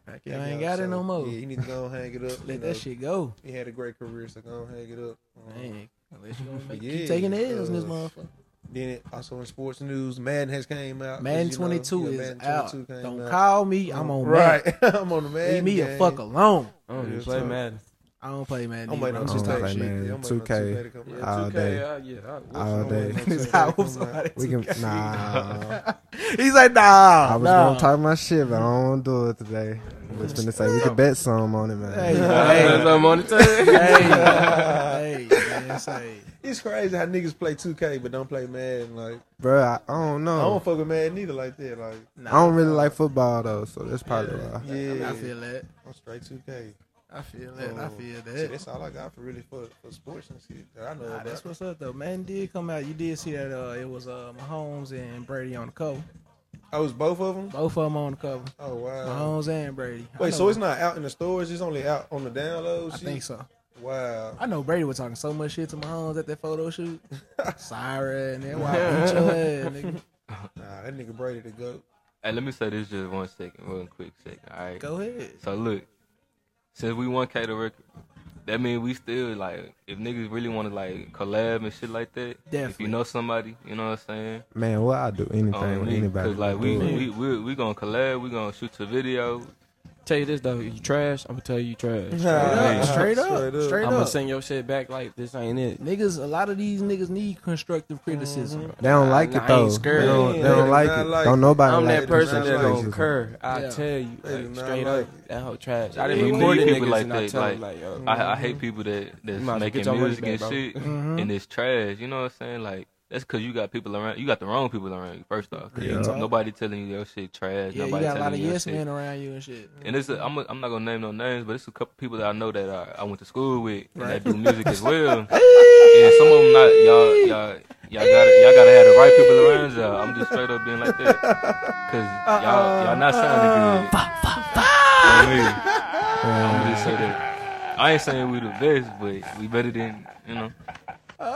Pacquiao yeah, ain't got so, it no more. Yeah, he need to go and hang it up. Let you know, that shit go. He had a great career, so go and hang it up. Um, Man, unless you gonna yeah, keep taking the L's in uh, this motherfucker. Then it, also in sports news, Madden has came out. Madden twenty-two know, yeah, Madden is out. Don't out. Call me. I'm on right. Madden. I'm on the Madden. Leave me the fuck alone. I don't even play Madden. I don't play Madden. I'm waiting on two K. All day. Uh, yeah, I, all day. I hope somebody two K. Nah. He's like, nah. I was nah. going to talk my shit, but I don't want to do it today. I was going to say, we could bet some on it, man. Hey, bet some on it today. Hey, man. Say. It's crazy how niggas play two K but don't play Madden. Like, bro, I, I don't know. I don't fuck with Madden either like that. Like, nah, I don't really nah. like football though, so that's probably yeah. why. Yeah, I, mean, I feel that. I'm straight two K. I feel that. Um, I feel that. See, that's all I got for really for, for sports and shit. I know nah, that's what's up though. Madden did come out. You did see that uh, it was uh, Mahomes and Brady on the cover. Oh, was both of them? Both of them on the cover. Oh wow. Mahomes and Brady. Wait, so it's not out in the stores? It's only out on the download? I shit? think so. Wow. I know Brady was talking so much shit to Mahomes at that photo shoot. Sorry, and then why beat your head, nigga. Nah, that nigga Brady the GOAT. Hey, let me say this just one second, one quick second, all right? Go ahead. So, look, since we one K the record, that means we still, like, if niggas really want to, like, collab and shit like that, definitely. If you know somebody, you know what I'm saying? Man, well, I'll do anything um, with anybody. Because, like, we, we, we, we, we going to collab, we going to shoot your video. Tell you this though, you trash. I'm gonna tell you, you trash. Straight, yeah. up. Straight up, straight up, straight up. I'm gonna send your shit back like this ain't it. Niggas, a lot of these niggas need constructive criticism. Mm-hmm. They don't like nah, it though. I ain't scared. They don't, they don't like it. Like don't nobody. I'm like that person that don't care. I yeah. tell you, like, straight like up, that whole trash. I didn't record it niggas like that. Like, like, yo, mm-hmm. I, I hate people that that's making music back, and bro. Shit, mm-hmm. and it's trash. You know what I'm saying? Like. That's because you got people around. You got the wrong people around you, first off. Yeah. Nobody telling you your shit trash. Yeah, nobody you got a lot of yes men around you and shit. And it's a, I'm, a, I'm not going to name no names, but it's a couple people that I know that I, I went to school with right. and that do music as well. And yeah, some of them not, y'all, y'all, y'all got y'all gotta have the right people around y'all. I'm just straight up being like that. Because y'all, y'all not sounding good. I'm just saying that. I ain't saying we the best, but we better than, you know. Oh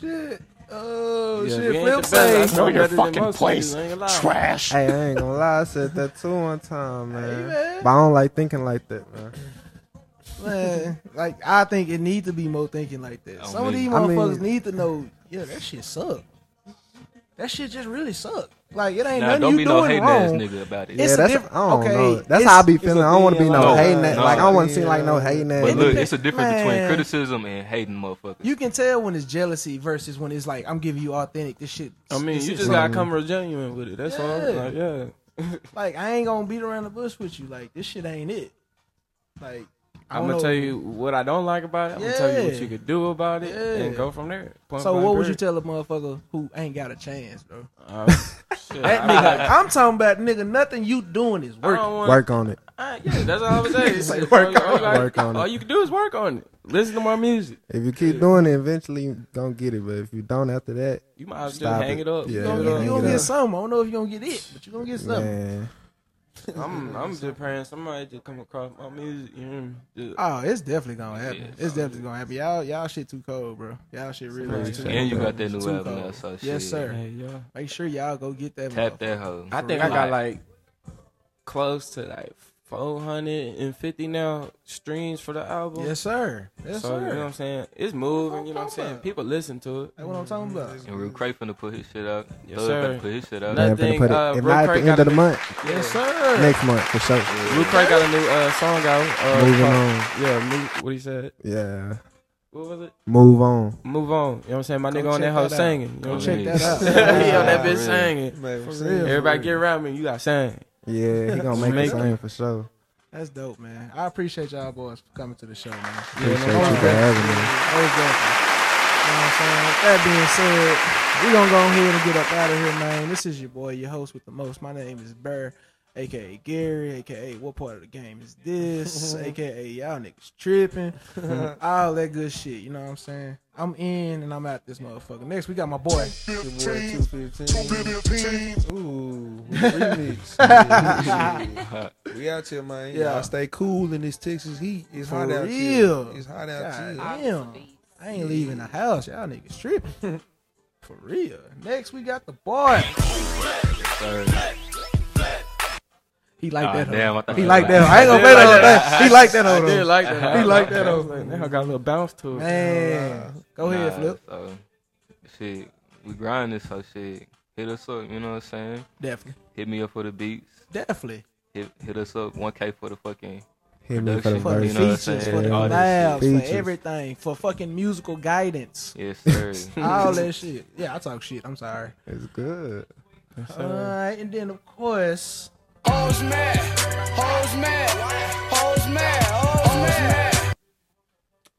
shit! Oh yeah, shit! Flip say, know your fucking place, trash. Hey, I ain't gonna lie, I said that too one time, man. Hey, man. But I don't like thinking like that, man. Man, like I think it need to be more thinking like that. Some mean, of these motherfuckers I mean, need to know. Yeah, that shit suck. That shit just really suck. Like it ain't nah, nothing don't you be doing no wrong. Nigga about it. Yeah, it's that's diff- I don't okay, know. That's how I be feeling. I don't want to be no, no hating. That, no, like I don't want to yeah. seem like no hating. That. But look, it's a difference man. Between criticism and hating, motherfuckers. You can tell when it's jealousy versus when it's like I'm giving you authentic. This shit. I mean, you just gotta come real genuine with it. That's yeah. all. Like, yeah. Like I ain't gonna beat around the bush with you. Like this shit ain't it. Like. I'm gonna tell you what I don't like about it. I'm yeah. gonna tell you what you could do about it, yeah. and go from there. Point so, what would you tell a motherfucker who ain't got a chance, bro? Uh, shit, that nigga, I'm talking about nigga. Nothing you doing is work. Work on it. I, yeah, that's all I was saying. It's like work, all, on like, work on all it. All you can do is work on it. Listen to my music. If you keep yeah. doing it, eventually you don't get it. But if you don't, after that, you might as well hang it, it up. Yeah, you gonna, yeah, you gonna get something. I don't know if you gonna get it, but you gonna get something. Man. I'm I'm just praying somebody just come across my music. You know, just, oh, it's definitely gonna happen. Yeah, it's it's definitely gonna happen. Y'all y'all shit too cold, bro. Y'all shit really too cold. And you got that new album now, so yes, shit. sir. Hey, yeah. Make sure y'all go get that. Tap that hoe. I think I got like close to like four hundred fifty now streams for the album. Yes, sir. Yes, so, sir. You know what I'm saying? It's moving. You know what I'm saying? About. People listen to it. That's what I'm talking about. And Rue Craig finna put his shit up. Yes, Thug sir. Put his shit up. Nothing. Put uh, it. It might at the end of the month. Yes, sir. Next month for sure. Yeah. Rue Craig got a new uh, song out. Uh, Moving called, on. Yeah. Move, what he said? Yeah. What was it? Move on. Move on. You know what I'm saying? My Go nigga on that hoe singing. You know what I mean? Check that out. He on that bitch singing. Everybody get around me. You got sing. Yeah, he gonna make it same for sure. That's dope, man. I appreciate y'all boys for coming to the show, man. Appreciate yeah, no, you for having me. You know what I'm saying? With that being said, we're gonna go ahead and get up out of here, man. This is your boy, your host with the most. My name is Burr, a k a. Gary, a k a. What part of the game is this? a k a. Y'all niggas tripping. All that good shit, you know what I'm saying? I'm in and I'm out this motherfucker. Next, we got my boy. two fifteen. Ooh, remix. We out here, man. Yeah, y'all stay cool in this Texas heat. It's hot out here. It's hot out God here. Damn. I ain't leaving the house. Y'all niggas tripping. For real. Next, we got the boy. Sorry. He liked oh, that damn, He liked that I ain't gonna play that, that. He liked that over. He liked that He liked that over. Now I got a little bounce to it. Man. Go nah, ahead, Flip. So, shit, we grind this whole shit. Hit us up, you know what I'm saying? Definitely. Hit me up for the beats. Definitely. Hit, hit us up, one K for the fucking hit me for the verse. You know what I'm saying? For the labs, yeah. For everything. For fucking musical guidance. Yes, sir. All that shit. Yeah, I talk shit. I'm sorry. It's good. All right, and then, of course... Hoes mad, hoes mad, hoes mad, hoes mad.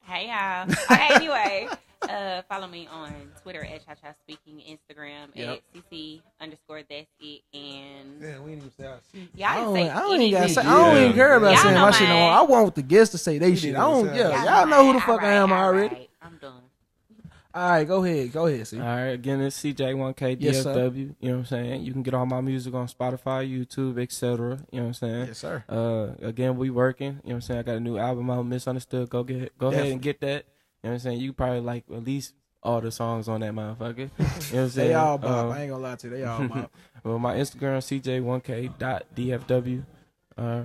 Hey y'all. Okay, anyway, uh, follow me on Twitter at Cha Cha Speaking, Instagram yep. at C C underscore that's it, and yeah, we didn't even say our shit. Y'all didn't say I don't even say, I don't even care about y'all saying my shit no more. I want the guests to say they shit. I don't. Yeah, y'all, y'all know who the fuck right, I am already. Right. I'm done. All right, go ahead. Go ahead, C. All right, again, it's C J one K D F W. Yes, you know what I'm saying? You can get all my music on Spotify, YouTube, et cetera. You know what I'm saying? Yes, sir. Uh, again, we working. You know what I'm saying? I got a new album out, Misunderstood. Go get, go Definitely. ahead and get that. You know what I'm saying? You probably like at least all the songs on that motherfucker. You know what I'm saying? They all bop. Um, I ain't going to lie to you. They all bop. Well, my Instagram, C J one K dot D F W. Uh,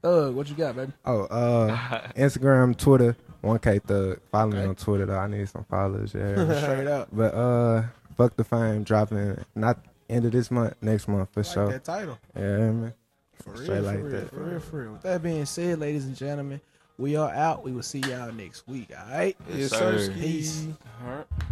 Thug, what you got, baby? Oh, uh, Instagram, Twitter. one K Thug. Follow me okay. on Twitter though. I need some followers. Yeah. Straight up. But uh fuck the fame dropping not end of this month, next month for like sure. That title. Yeah, man. For Straight real. Like for, that. Real, for real, for real. With that being said, ladies and gentlemen, we are out. We will see y'all next week. All right. Yes, sir. Peace. All right.